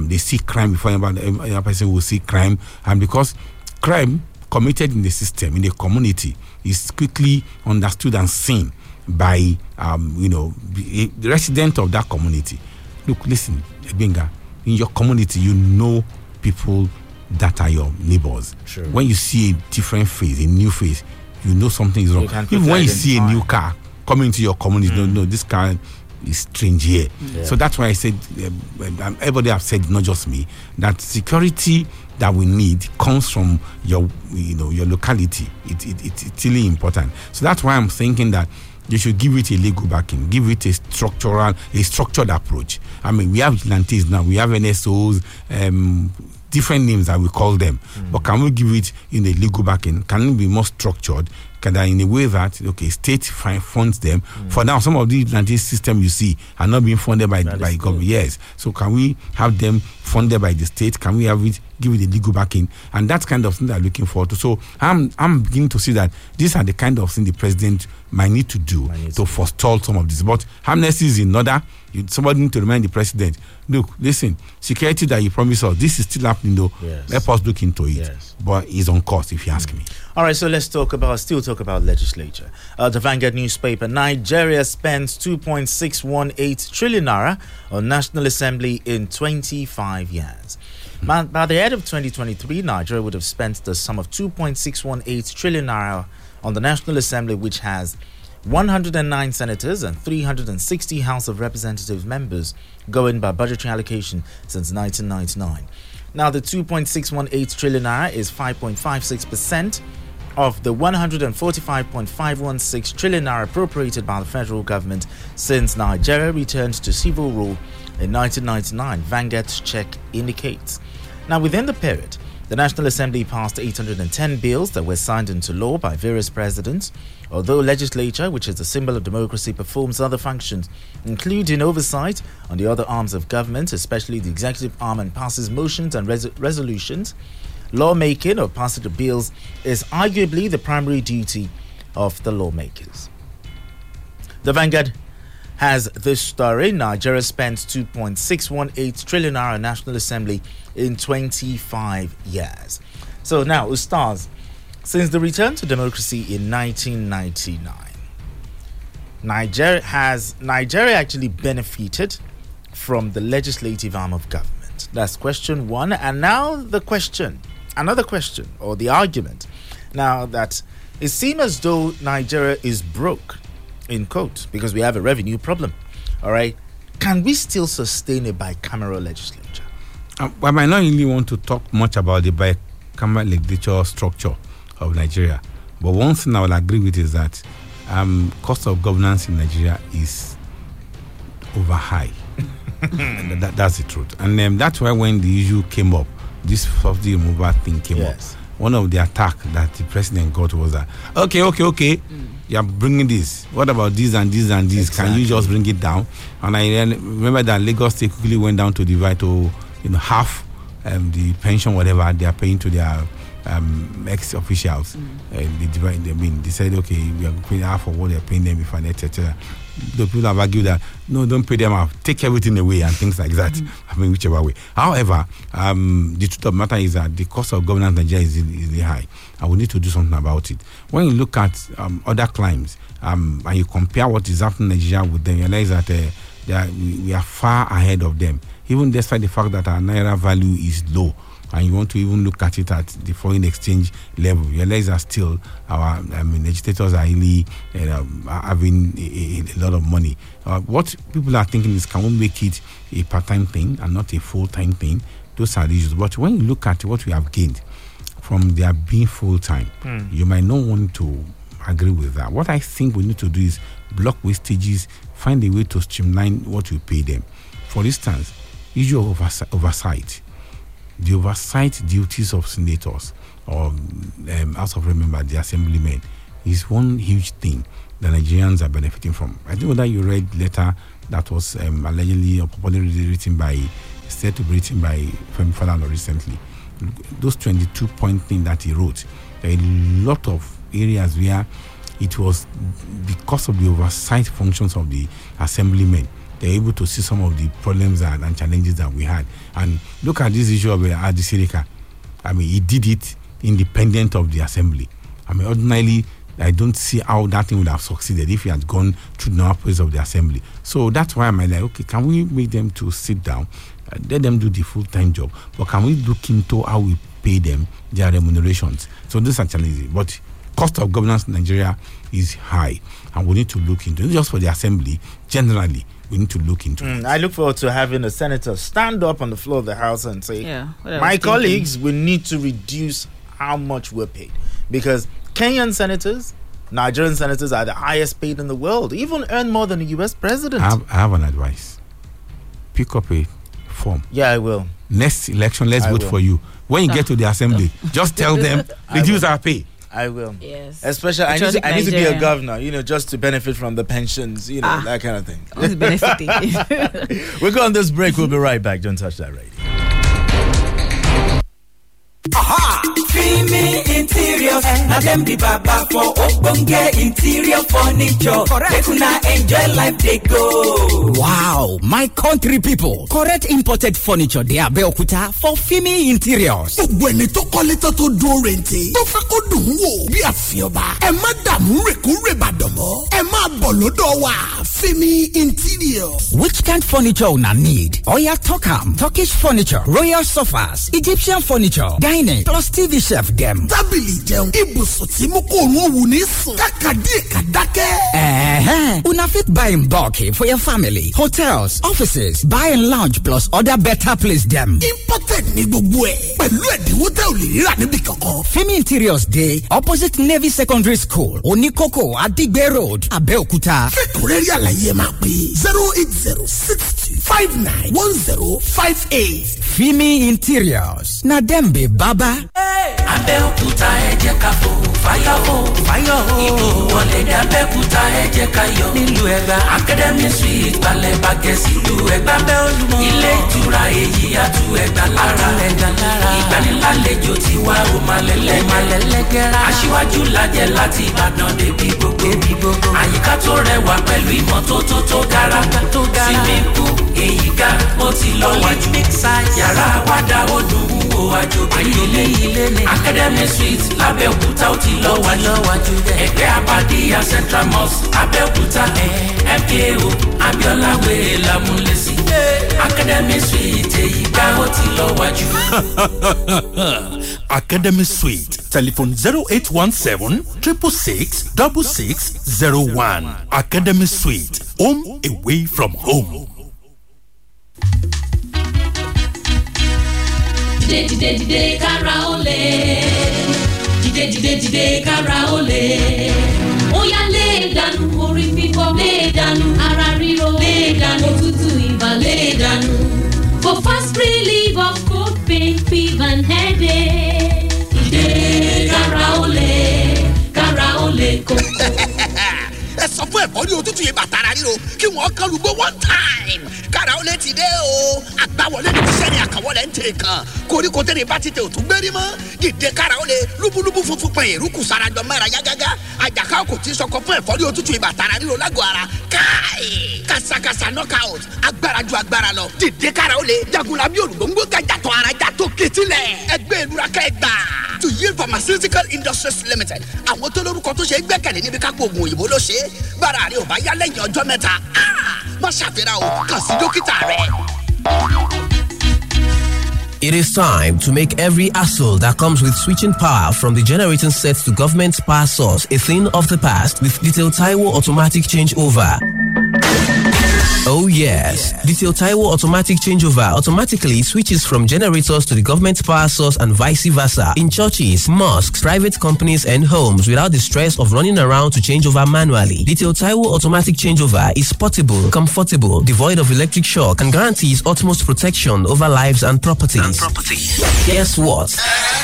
They see crime before any person will see crime, and because crime committed in the system, in the community, is quickly understood and seen by the resident of that community. Look, listen, Benga, in your community, you know people that are your neighbors. True. When you see a different face, a new face, you know something is wrong. Even when you see a new car coming to your community, no, this car is strange here. Yeah. So that's why I said, everybody have said, not just me, that security that we need comes from your locality. It's really important. So that's why I'm thinking that you should give it a legal backing, give it a structured approach. We have vigilantes now, we have NSOs, different names that we call them. But can we give it in a legal backing? Can it be more structured? Can that in a way that state funds them? For now, some of the vigilante systems you see are not being funded by government. Yes, so can we have them funded by the state? Can we have it? Give it a legal backing, and that's kind of thing that I'm looking forward to. So I'm beginning to see that these are the kind of thing the president might need to do to forestall some of this. But amnesty is in order. Somebody need to remind the president, look, listen, security that you promised us, this is still happening though. Yes. Let us look into it. Yes. But it's on course, if you ask me. All right, so let's talk about legislature. The Vanguard newspaper, Nigeria spends 2.618 trillion naira on National Assembly in 25 years. By the end of 2023, Nigeria would have spent the sum of 2.618 trillion naira on the National Assembly, which has 109 senators and 360 House of Representatives members going by budgetary allocation since 1999. Now, the 2.618 trillion naira is 5.56% of the 145.516 trillion naira appropriated by the federal government since Nigeria returned to civil rule in 1999, Vanguard's check indicates. Now, within the period, the National Assembly passed 810 bills that were signed into law by various presidents, although legislature, which is a symbol of democracy, performs other functions, including oversight on the other arms of government, especially the executive arm, and passes motions and resolutions. Lawmaking, or passage of bills, is arguably the primary duty of the lawmakers. The Vanguard has this story. Nigeria spent 2.618 trillion naira National Assembly in 25 years. So now, Ustaz, since the return to democracy in 1999, Nigeria actually benefited from the legislative arm of government. That's question one. And now another question, or the argument, now that it seems as though Nigeria is broke, in quote, because we have a revenue problem. All right, can we still sustain a bicameral legislature? I might not really want to talk much about the bicameral legislature structure of Nigeria, but one thing I will agree with is that cost of governance in Nigeria is over high. That's the truth, and that's why when the issue came up, this subsidy removal thing came up. One of the attack that the president got was that you are bringing this. What about this and this and this? Exactly. Can you just bring it down? And I remember that Lagos State quickly went down to divide to half the pension whatever they are paying to their ex officials. They divide. I mean, they said we are paying half of what they are paying them, if and etc. The people have argued that no, don't pay them off, take everything away and things like that. I mean, whichever way. However, the truth of the matter is that the cost of governance in Nigeria is really high, and we need to do something about it. When you look at other climes and you compare what is happening in Nigeria with them, you realize that we are far ahead of them, even despite the fact that our naira value is low. And you want to even look at it at the foreign exchange level, you realize that still our legislators are really having a lot of money. What people are thinking is, can we make it a part-time thing and not a full-time thing? Those are the issues. But when you look at what we have gained from their being full-time, you might not want to agree with that. What I think we need to do is block wastages, find a way to streamline what we pay them. For instance, issue of oversight. The oversight duties of senators or House of Representatives, the assemblymen, is one huge thing that Nigerians are benefiting from. I think that you read a letter that was allegedly or purportedly written by Femi Falana recently. Those 22-point thing that he wrote, there are a lot of areas where it was because of the oversight functions of the assemblymen. They're able to see some of the problems and challenges that we had. And look at this issue of Adisirika. I mean, he did it independent of the assembly. I mean, ordinarily, I don't see how that thing would have succeeded if he had gone through the process of the assembly. So that's why I'm like, can we make them to sit down, let them do the full-time job, but can we look into how we pay them their remunerations? So these are challenges. But cost of governance in Nigeria is high, and we need to look into it, not just for the assembly, generally. We need to look into it. I look forward to having a senator stand up on the floor of the House and say, my colleagues, we need to reduce how much we're paid. Because Kenyan senators, Nigerian senators are the highest paid in the world, even earn more than a US president. I have an advice. Pick up a form. Yeah, I will. Next election, let's vote for you. When you get to the assembly, just tell them, reduce our pay. I will. Yes. Especially, I need to be a governor, just to benefit from the pensions, that kind of thing. We're going on this break. We'll be right back. Don't touch that radio. Aha! Creamy Interiors. Now them the baba for Obonge interior furniture. Correct. They enjoy life they go. Wow, my country people. Correct imported furniture. They are Beokuta for Femi Interiors. When it took a little to do renting, to Fakodu, be a fioba. Emma Damu Reku Rebadomo. Emma Bolodowa. semi interior. Which kind furniture una need? Oya talk am. Turkish furniture, royal sofas, Egyptian furniture, dining, plus TV chef dem. Tabili dem, ibuso ti moko wunisu. Kakadi kadake. Una fit buy in bulk for your family, hotels, offices, buy and lounge plus other better place dem. Imported ni gbogbo e. Pelu edinwo te o le rira nibi kankan. Femi Interiors dey opposite Navy Secondary School, Onikoko Adigbe Road, Abeokuta. Fekureria la ye ma pe 08060591058. Femi Interiors. Na dem be baba. Hey. Abeokuta eje kafo fire ho. Ibu wole de Abeokuta eje kayo nilu Egba Academy Suite Bale Bagesi lu Egba be olumo ile itura eyi atu Egba lara igbanilalejo ti wa o malele gera asiwaju laje lati Ibadan de bibogo ayika to rewa pelu imototo to gara simiku eyika o ti lo waju yara wada odun wo ajo ile Academy Suite Abeokuta o ti lo waju egbe abadi Central Mosque Abeokuta MKO Abiola we la mulesi Academy Suite eyika o ti lo waju Academy Suite telephone 0817 666 6601. Academy Suite, home away from home. Dìde kára olè. Dìde kára olè. Ó yá lè dànù, orí fífọ́ lè dànù, ara ríro lè dànù, òtútù ibà lè dànù. For fast relief of cold pain, fever and headache. Dìde kára olè. Kára olè kòkó. Ẹ sọ fún ẹ̀fọ́ ní òtútù ibà tara ríro kí wọ́n kán rúgbó one time. Karaole ti dé o. Àgbàwọlé ní tíṣẹ́ ni àkàwọlé ń tè kan. Koríko tẹ́lẹ̀ bá ti tẹ òtún gbérí mọ́. Dìde Karaole lúbúlúbú funfun pẹ̀yìn rúkù sarajọ mẹ́ra yá gágá. Àjàká òkò tí sọkọ fún ẹ̀fọ́ ní òtútù ibà tara ríro lágọ̀ọ́ ara. Káì kàṣàkàṣà knockout agbára ju agbára lọ. Dìde Karaole jagunla bí olùgbòǹgbò gàjàtọ̀ arajà tó ketílẹ̀. Ẹgbẹ́ ìlúra kẹgbà. To Yield Pharmaceutical Industries Limited. Àwọn tó lórúkọ tó ṣe é gbẹ́kẹ̀lé níbi kápò oògùn òyìnbó ló ṣe é. Gbára rẹ̀ ò bá yá lẹ́yìn ọjọ́ mẹ́ta. Má ṣàfihàn o, kàn sí dókítà rẹ̀. It is time to make every hassle that comes with switching power from the generating set to government's power source a thing of the past with Detail Taiwo Automatic Changeover. Oh yes, Detail Taiwo Automatic Changeover automatically switches from generators to the government's power source and vice versa in churches, mosques, private companies and homes without the stress of running around to change over manually. Detail Taiwo Automatic Changeover is portable, comfortable, devoid of electric shock and guarantees utmost protection over lives and property. Guess what?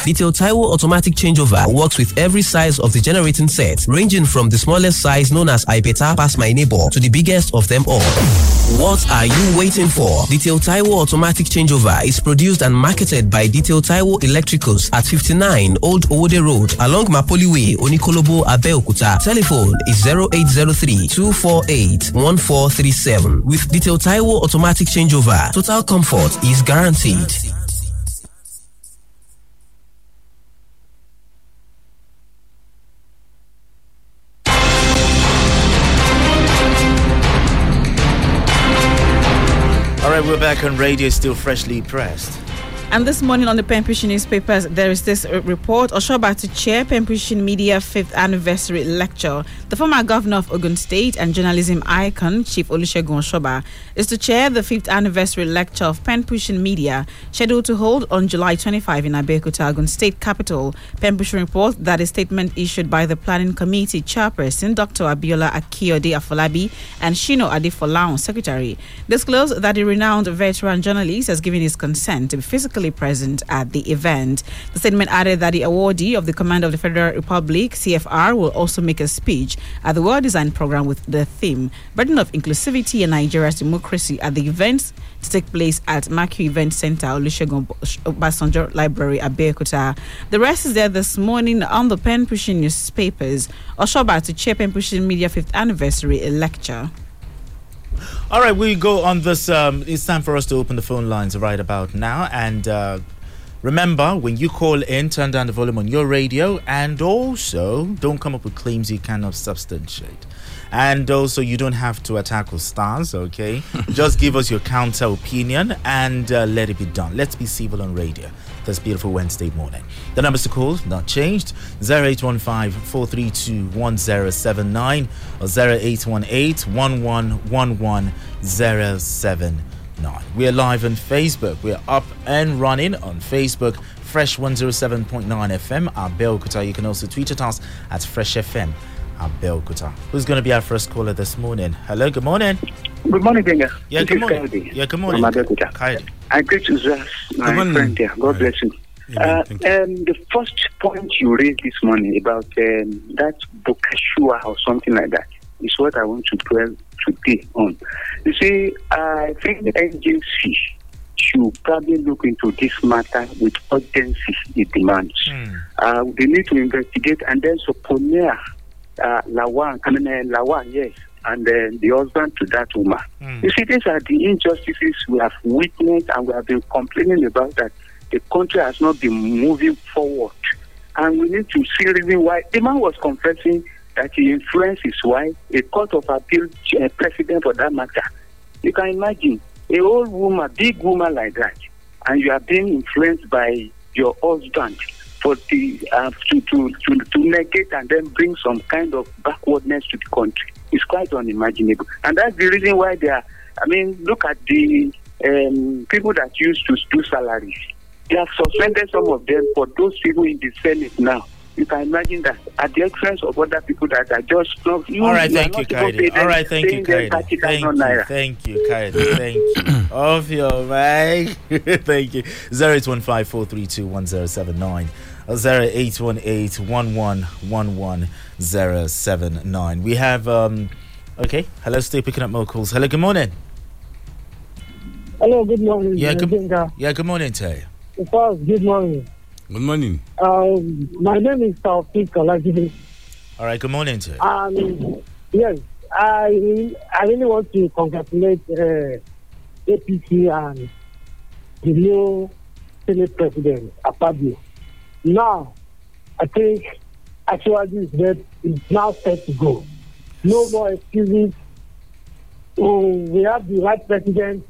Detail Taiwo Automatic Changeover works with every size of the generating set, ranging from the smallest size known as I Better Pass My Neighbor to the biggest of them all. What are you waiting for? Detail Taiwo Automatic Changeover is produced and marketed by Detail Taiwo Electricals at 59 Old Owode Road along Mapoli Way, Onikolobo, Abeokuta. Telephone is 0803-248-1437. With Detail Taiwo Automatic Changeover, total comfort is guaranteed. We're back on radio, still freshly pressed. And this morning on the Pembrokeshire newspapers, there is this report. Osoba to chair Pembrokeshire Media 5th Anniversary Lecture. The former governor of Ogun State and journalism icon, Chief Olusegun Osoba, is to chair the 5th Anniversary Lecture of Pembrokeshire Media, scheduled to hold on July 25 in Abeokuta, Ogun State capital. Pembrokeshire reports that a statement issued by the Planning Committee chairperson, Dr. Abiola Akiode Afolabi, and Shino Adefolaun, secretary, disclosed that the renowned veteran journalist has given his consent to be physically present at the event. The statement added that the awardee of the Command of the Federal Republic, CFR, will also make a speech at the World Design Program with the theme Burden of Inclusivity and Nigeria's Democracy at the events to take place at Maku Event Center, Olusegun Obasanjo Library, Abeokuta. The rest is there this morning on the Pembrokeshire newspapers. Osoba to chair Pembrokeshire Media 5th Anniversary Lecture. All right, we go on this. It's time for us to open the phone lines right about now. And Remember, when you call in, turn down the volume on your radio, and also don't come up with claims you cannot substantiate. And also, you don't have to attack or stars, okay? Just give us your counter opinion and let it be done. Let's be civil on radio this beautiful Wednesday morning. The numbers to call, not changed, 0815-432-1079 or 0818-111107. We're live on Facebook. We're up and running on Facebook, Fresh 107.9 FM, Abeokuta. You can also tweet at us at Fresh FM, Abeokuta. Who's going to be our first caller this morning? Hello, good morning. Good morning, Benga. Yeah, good morning. Good morning. I'm Abeokuta. I greet you, sir. My friend here. God bless you. The first point you raised this morning about that Bokashua or something like that is what I want to dwell today on. You see, I think the NGC should probably look into this matter with urgency it demands. They need to investigate, and then Lawan, yes, and then the husband to that woman. You see, these are the injustices we have witnessed and we have been complaining about, that the country has not been moving forward. And we need to see the reason why. The man was confessing that he influenced his wife, a court of appeal president for that matter. You can imagine a old woman, big woman like that, and you are being influenced by your husband for the to negate and then bring some kind of backwardness to the country. It's quite unimaginable, and that's the reason why they are. I mean, look at the people that used to do salaries. They have suspended some of them for those people in the Senate now. You can imagine that at the expense of other people that are just not. All right, thank you, Kaide. All right, thank you, Kaide. Thank you, Kaide. Thank you. Off your mic. Thank you. 0815-432-1079. 0818-1111-079. We have okay. Hello, still picking up more calls. Hello, good morning. Hello, good morning. Good morning to you. First, good morning. Good morning. My name is Taufik Olajibi. All right, good morning to you. Yes, I really want to congratulate APC and the new Senate President, Akpabio. Now, I think actually that is now set to go. No more excuses. We have the right president,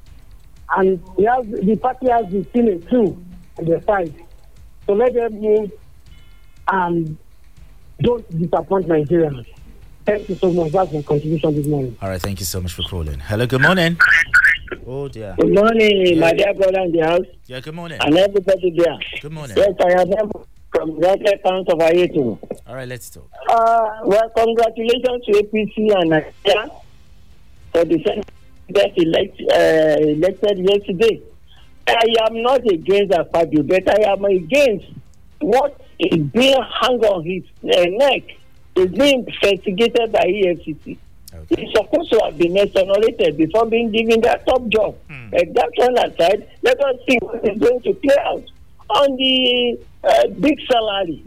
and we have the party has the Senate too on the side. So let them move and don't disappoint Nigerians. Thank you so much. That's my contribution this morning. All right, thank you so much for calling. Hello, good morning. Oh, dear. Good morning, my dear brother in the house. Yeah, good morning. And everybody there. Good morning. Yes, I am from the town of Ayetu. All right, let's talk. Well, congratulations to APC and Nigeria for the Senate that elected yesterday. I am not against Akpabio, but I am against what is being hung on his neck is being investigated by EFCC. Okay. He's supposed to have been exonerated before being given that top job. But that one aside, let us see what is going to play out on the big salary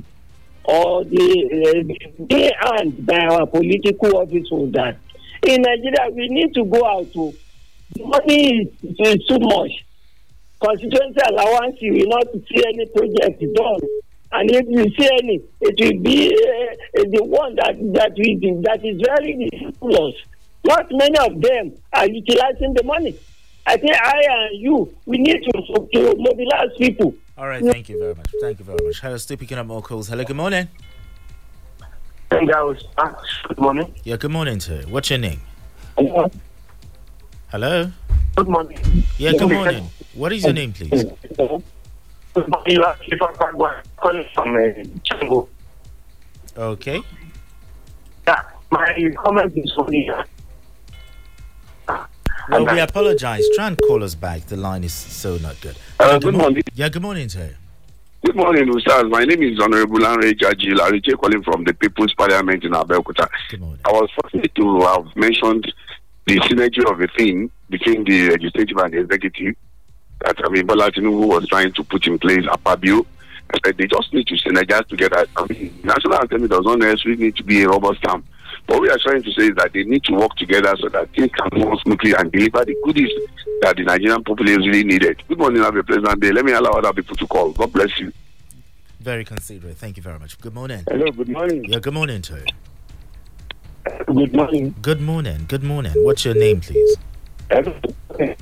or the day hand by our political office holders. In Nigeria, we need to go out to money is too much. Constituency allowance, you will not see any project done, and if you see any, it will be the one that is very ridiculous. Not many of them are utilizing the money. I think I and you, we need to mobilize people. All right, thank you very much. Thank you very much. Hello, still picking up more calls. Hello, good morning. Hey guys, good morning. Yeah, good morning too. What's your name? Hello. Good morning. Yeah, good morning. What is your name, please? Okay. Yeah, my comment is only. Well, we apologize. Try and call us back. The line is so not good. Good morning. Yeah, good morning to you. Good morning, Ustaz. My name is Honorable Lanre Jaji Larije, calling from the People's Parliament in Abeokuta. Good morning. I was fortunate to have mentioned the synergy of a thing between the legislative and the executive that Bola Tinubu was trying to put in place, Akpabio. They just need to synergize together. National Assembly does not necessarily need to be a rubber stamp. What we are trying to say is that they need to work together so that things can move smoothly and deliver the goodies that the Nigerian populace really needed. Good morning, have a pleasant day. Let me allow other people to call. God bless you. Very considerate. Thank you very much. Good morning. Hello, good morning. Yeah, good morning to you. Good morning. Good morning. Good morning. What's your name, please? Okay.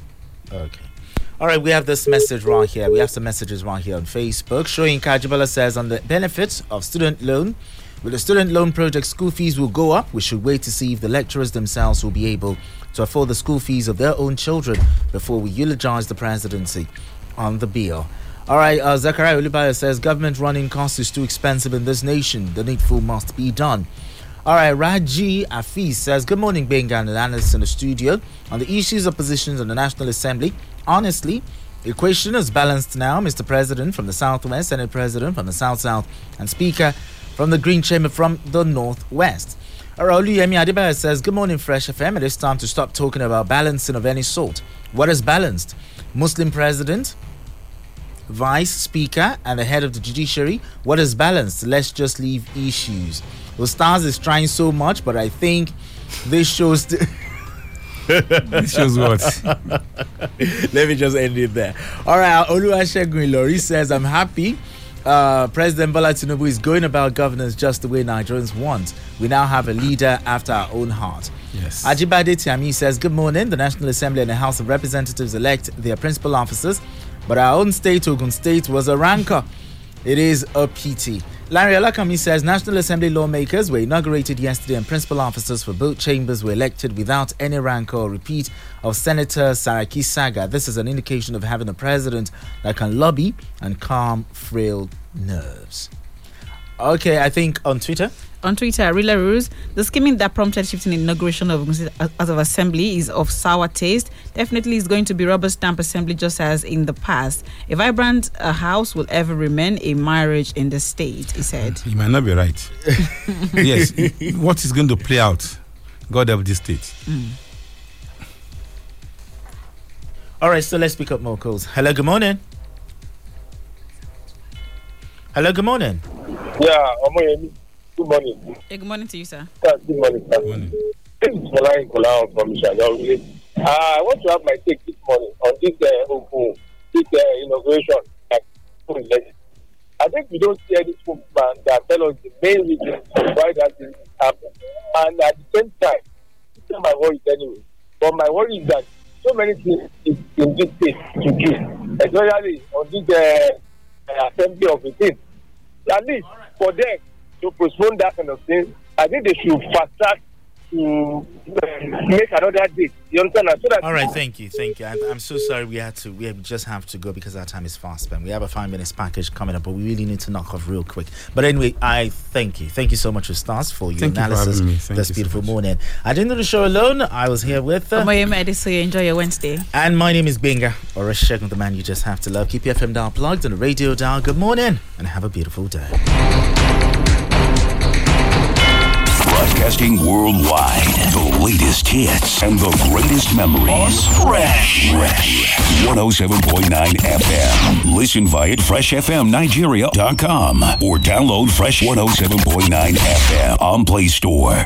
All right, we have this message right here. We have some messages right here on Facebook. Showing Kajibala says on the benefits of student loan. With the student loan project, school fees will go up. We should wait to see if the lecturers themselves will be able to afford the school fees of their own children before we eulogize the presidency on the bill. All right, Zachariah Olubaya says government running costs is too expensive in this nation. The needful must be done. All right, Raji Afis says, good morning, Benga and analysts in the studio. On the issues of positions on the National Assembly, honestly, the equation is balanced now. Mr. President from the Southwest, Senate President from the South-South, and Speaker from the Green Chamber from the Northwest. All right, Oluyemi Adebaya says, good morning, Fresh FM. It is time to stop talking about balancing of any sort. What is balanced? Muslim President, Vice Speaker, and the head of the judiciary. What is balanced? Let's just leave issues. Well, Stars is trying so much, but I think this shows. This shows what? Let me just end it there. All right, Oluwasegun Ilori says, I'm happy. President Bola Tinubu is going about governance just the way Nigerians want. We now have a leader after our own heart. Yes. Ajibade Tiami says, good morning. The National Assembly and the House of Representatives elect their principal officers, but our own state, Ogun State, was a rancor. It is a pity. Larry Alakami says National Assembly lawmakers were inaugurated yesterday and principal officers for both chambers were elected without any rancor or repeat of Senator Saraki Saga. This is an indication of having a president that can lobby and calm frail nerves. Okay, I think on Twitter. On Twitter, Arila Rose, the scheming that prompted shifting inauguration of House of Assembly is of sour taste. Definitely is going to be rubber stamp assembly just as in the past. A vibrant house will ever remain a marriage in the state, he said. He might not be right. Yes, what is going to play out? God help this state. Mm. All right, so let's pick up more calls. Hello, good morning. Hello, good morning. Yeah, good morning. Hey, good morning to you, sir. Good morning, sir. Good morning. This is Kola from Mishaga. I want to have my take this morning on this inauguration. I think we don't see any spokesman that tell us the main reason why that thing happened. And at the same time, it's not my worry anyway. But my worry is that so many things in this state to do, especially on this assembly of the thing. At least for them to postpone that kind of thing, I think they should fast track to make another date. You understand? All right, thank you. I'm so sorry we just have to go because our time is fast spent. We have a 5 minutes package coming up, but we really need to knock off real quick. But anyway, I thank you. Thank you so much, Stars, for your analysis this beautiful morning. I didn't do the show alone. I was here with... My name is Adesoye. Enjoy your Wednesday. And my name is Benga Oreshek, the man you just have to love. Keep your FM dial plugged and the radio dial. Good morning and have a beautiful day. Broadcasting worldwide, the latest hits and the greatest memories. Fresh. 107.9 FM. Listen via freshfmnigeria.com or download Fresh 107.9 FM on Play Store.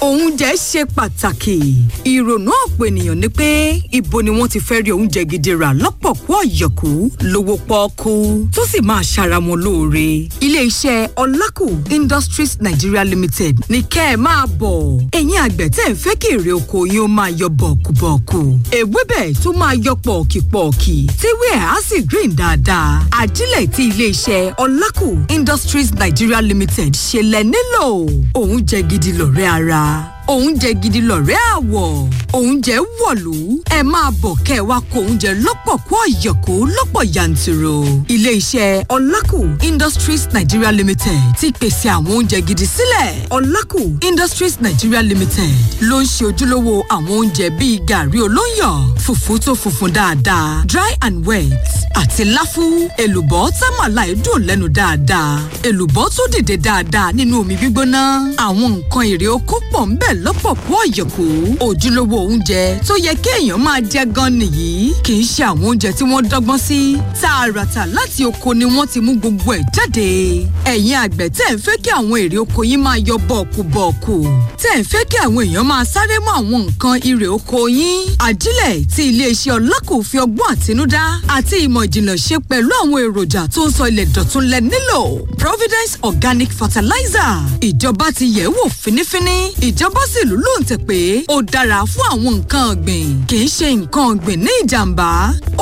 Oúnjẹ ṣe pàtàkì. Ìrònú ọ̀pọ̀ ènìyàn ni pé ibo ni wọ́n ti fẹ́ rí oúnjẹ gidi rà lọ́pọ̀pọ̀ ọ̀yọ̀kú lówó pọ́ọ́kú tó sì máa ṣara wọn lóore. Ilé-iṣẹ́ Olaku Industries Nigeria Limited ní kẹ́ ẹ máa bọ̀. Ẹ̀yin àgbẹ̀ tẹ́ ń fẹ́ kí èrè oko yín ó máa yọ bọ̀kùbọ̀kù. Ewébẹ̀ tó máa yọ pọ̀kìpọ̀kì tíwé ẹ̀ á sì green dáadáa. Àjílẹ̀ tí ilé-iṣẹ́ Olaku Industries Nigeria Limited ṣe lẹ nílò. Oúnjẹ gidi lọ̀rẹ́ ara. Oúnjẹ gidi lọ̀rẹ́ àwọ̀. Oúnjẹ wọ̀lú. Ẹ máa bọ̀ kẹ́ ẹ wá kó oúnjẹ lọ́pọ̀pọ̀ ọ̀yọ̀kú lọ́pọ̀ yanturu. Ilé-iṣẹ́ Olaku Industries Nigeria Limited ti pèsè àwọn oúnjẹ gidi sílẹ̀. Olaku Industries Nigeria Limited ló ń ṣe ojúlówó àwọn oúnjẹ bíi gàrí olóyọ̀, fùfú tó funfun dáadáa, dry and wet, àti láfú. Èlùbọ́ támàlà dùn lẹ́nu dáadáa. Èlùbọ́ tó dìde dáadáa nínú omi gbígbóná. Àwọn nǹkan èrè oko pọ̀ ńbẹ̀ lọ́pọ̀pọ̀ ọ̀yọ̀kú ojúlówó oúnjẹ tó yẹ kéèyàn máa jẹ gan nìyí kìí ṣe àwọn oúnjẹ tí wọ́n dọ́gbọ́n sí tààràtà láti oko ni wọ́n ti mú gbogbo ẹ̀ jáde ẹ̀yin àgbẹ̀ tẹ́ ń fẹ́ kí àwọn èrè oko yín máa yọ bọ̀ọ̀kù bọ̀ọ̀kù tẹ́ ń fẹ́ kí àwọn èèyàn máa sáré mọ́ àwọn nǹkan irè oko yín àjílẹ̀ tí ilé iṣẹ́ Ọlákù fi ọgbọ́n àtinúdá àti ìmọ̀ ìjìnlẹ̀ ṣe pẹ̀lú àwọn èròjà tó ń sọ ilẹ̀ dọ̀tun lẹ nílò Providence Organic Fertilizer ìjọba ti yẹ̀wò fínífíní ìjọba sì lólùntẹ̀ pé ó dára fún àwọn nǹkan ọ̀gbìn kìí ṣe nǹkan ọ̀gbìn ní ìjàmbá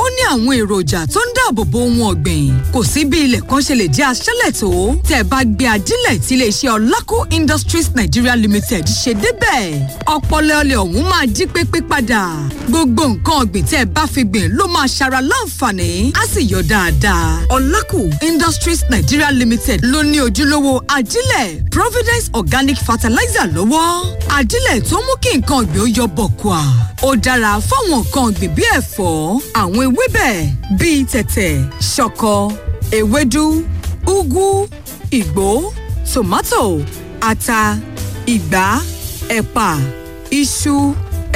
ó ní àwọn èròjà tó ń dáàbò bo ohun ọ̀gbìn kò sí bí ilẹ̀ kan ṣe lè jẹ́ aṣálẹ̀ tó tẹ́ bá gbé ajílẹ̀ tí ilé iṣẹ́ Ọlákù Industries Nigeria Limited ṣe débẹ̀ ọpọlọ ọlẹ̀ ọ̀hún máa jí pépé padà gbogbo nǹkan ọ̀gbìn tẹ́ bá fi gbìn ló máa ṣara láǹfààní á sì yọ dáadáa Ọlákù Industries Nigeria Limited ló ní ojúlówó ajílẹ̀ Providence Organic Fertilizer lọ́wọ́ ajílẹ̀ tó mú kí nǹkan ọ̀gbìn ó yọ bọ̀kùà ó dára fáwọn nǹkan ọ̀gbìn bí ẹ̀fọ́ àwọn ewébẹ̀ bíi tẹ̀tẹ̀ ṣọkọ ewédú úgú ìgbó tòmátò ata ìgbá ẹ̀pà iṣu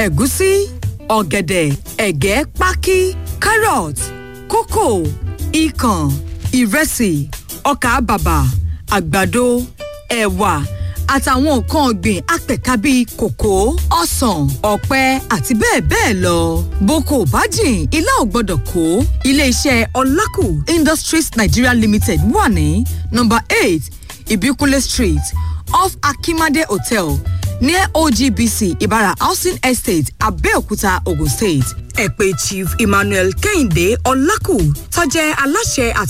ẹ̀gúsí ọ̀gẹ̀dẹ̀ ẹ̀gẹ́ pákí carrot kókò ikàn ìrẹsì ọkà bàbà àgbàdo ẹ̀wà àtàwọn nǹkan ọ̀gbìn apẹ̀ka bíi kòkó ọsàn ọ̀pẹ àti bẹ́ẹ̀ bẹ́ẹ̀ lọ boko bájìn ilá ò gbọ́dọ̀ kó ilé iṣẹ́ Ọlákù Industries Nigeria Limited wà ní number 8 Ibikunle Street off Akimade Hotel near OGBC Ibara Housing Estate, Abeokuta, Ogun State. Ẹ pè Chief Emmanuel Kehinde Ọlákù, tó jẹ́ aláṣẹ àti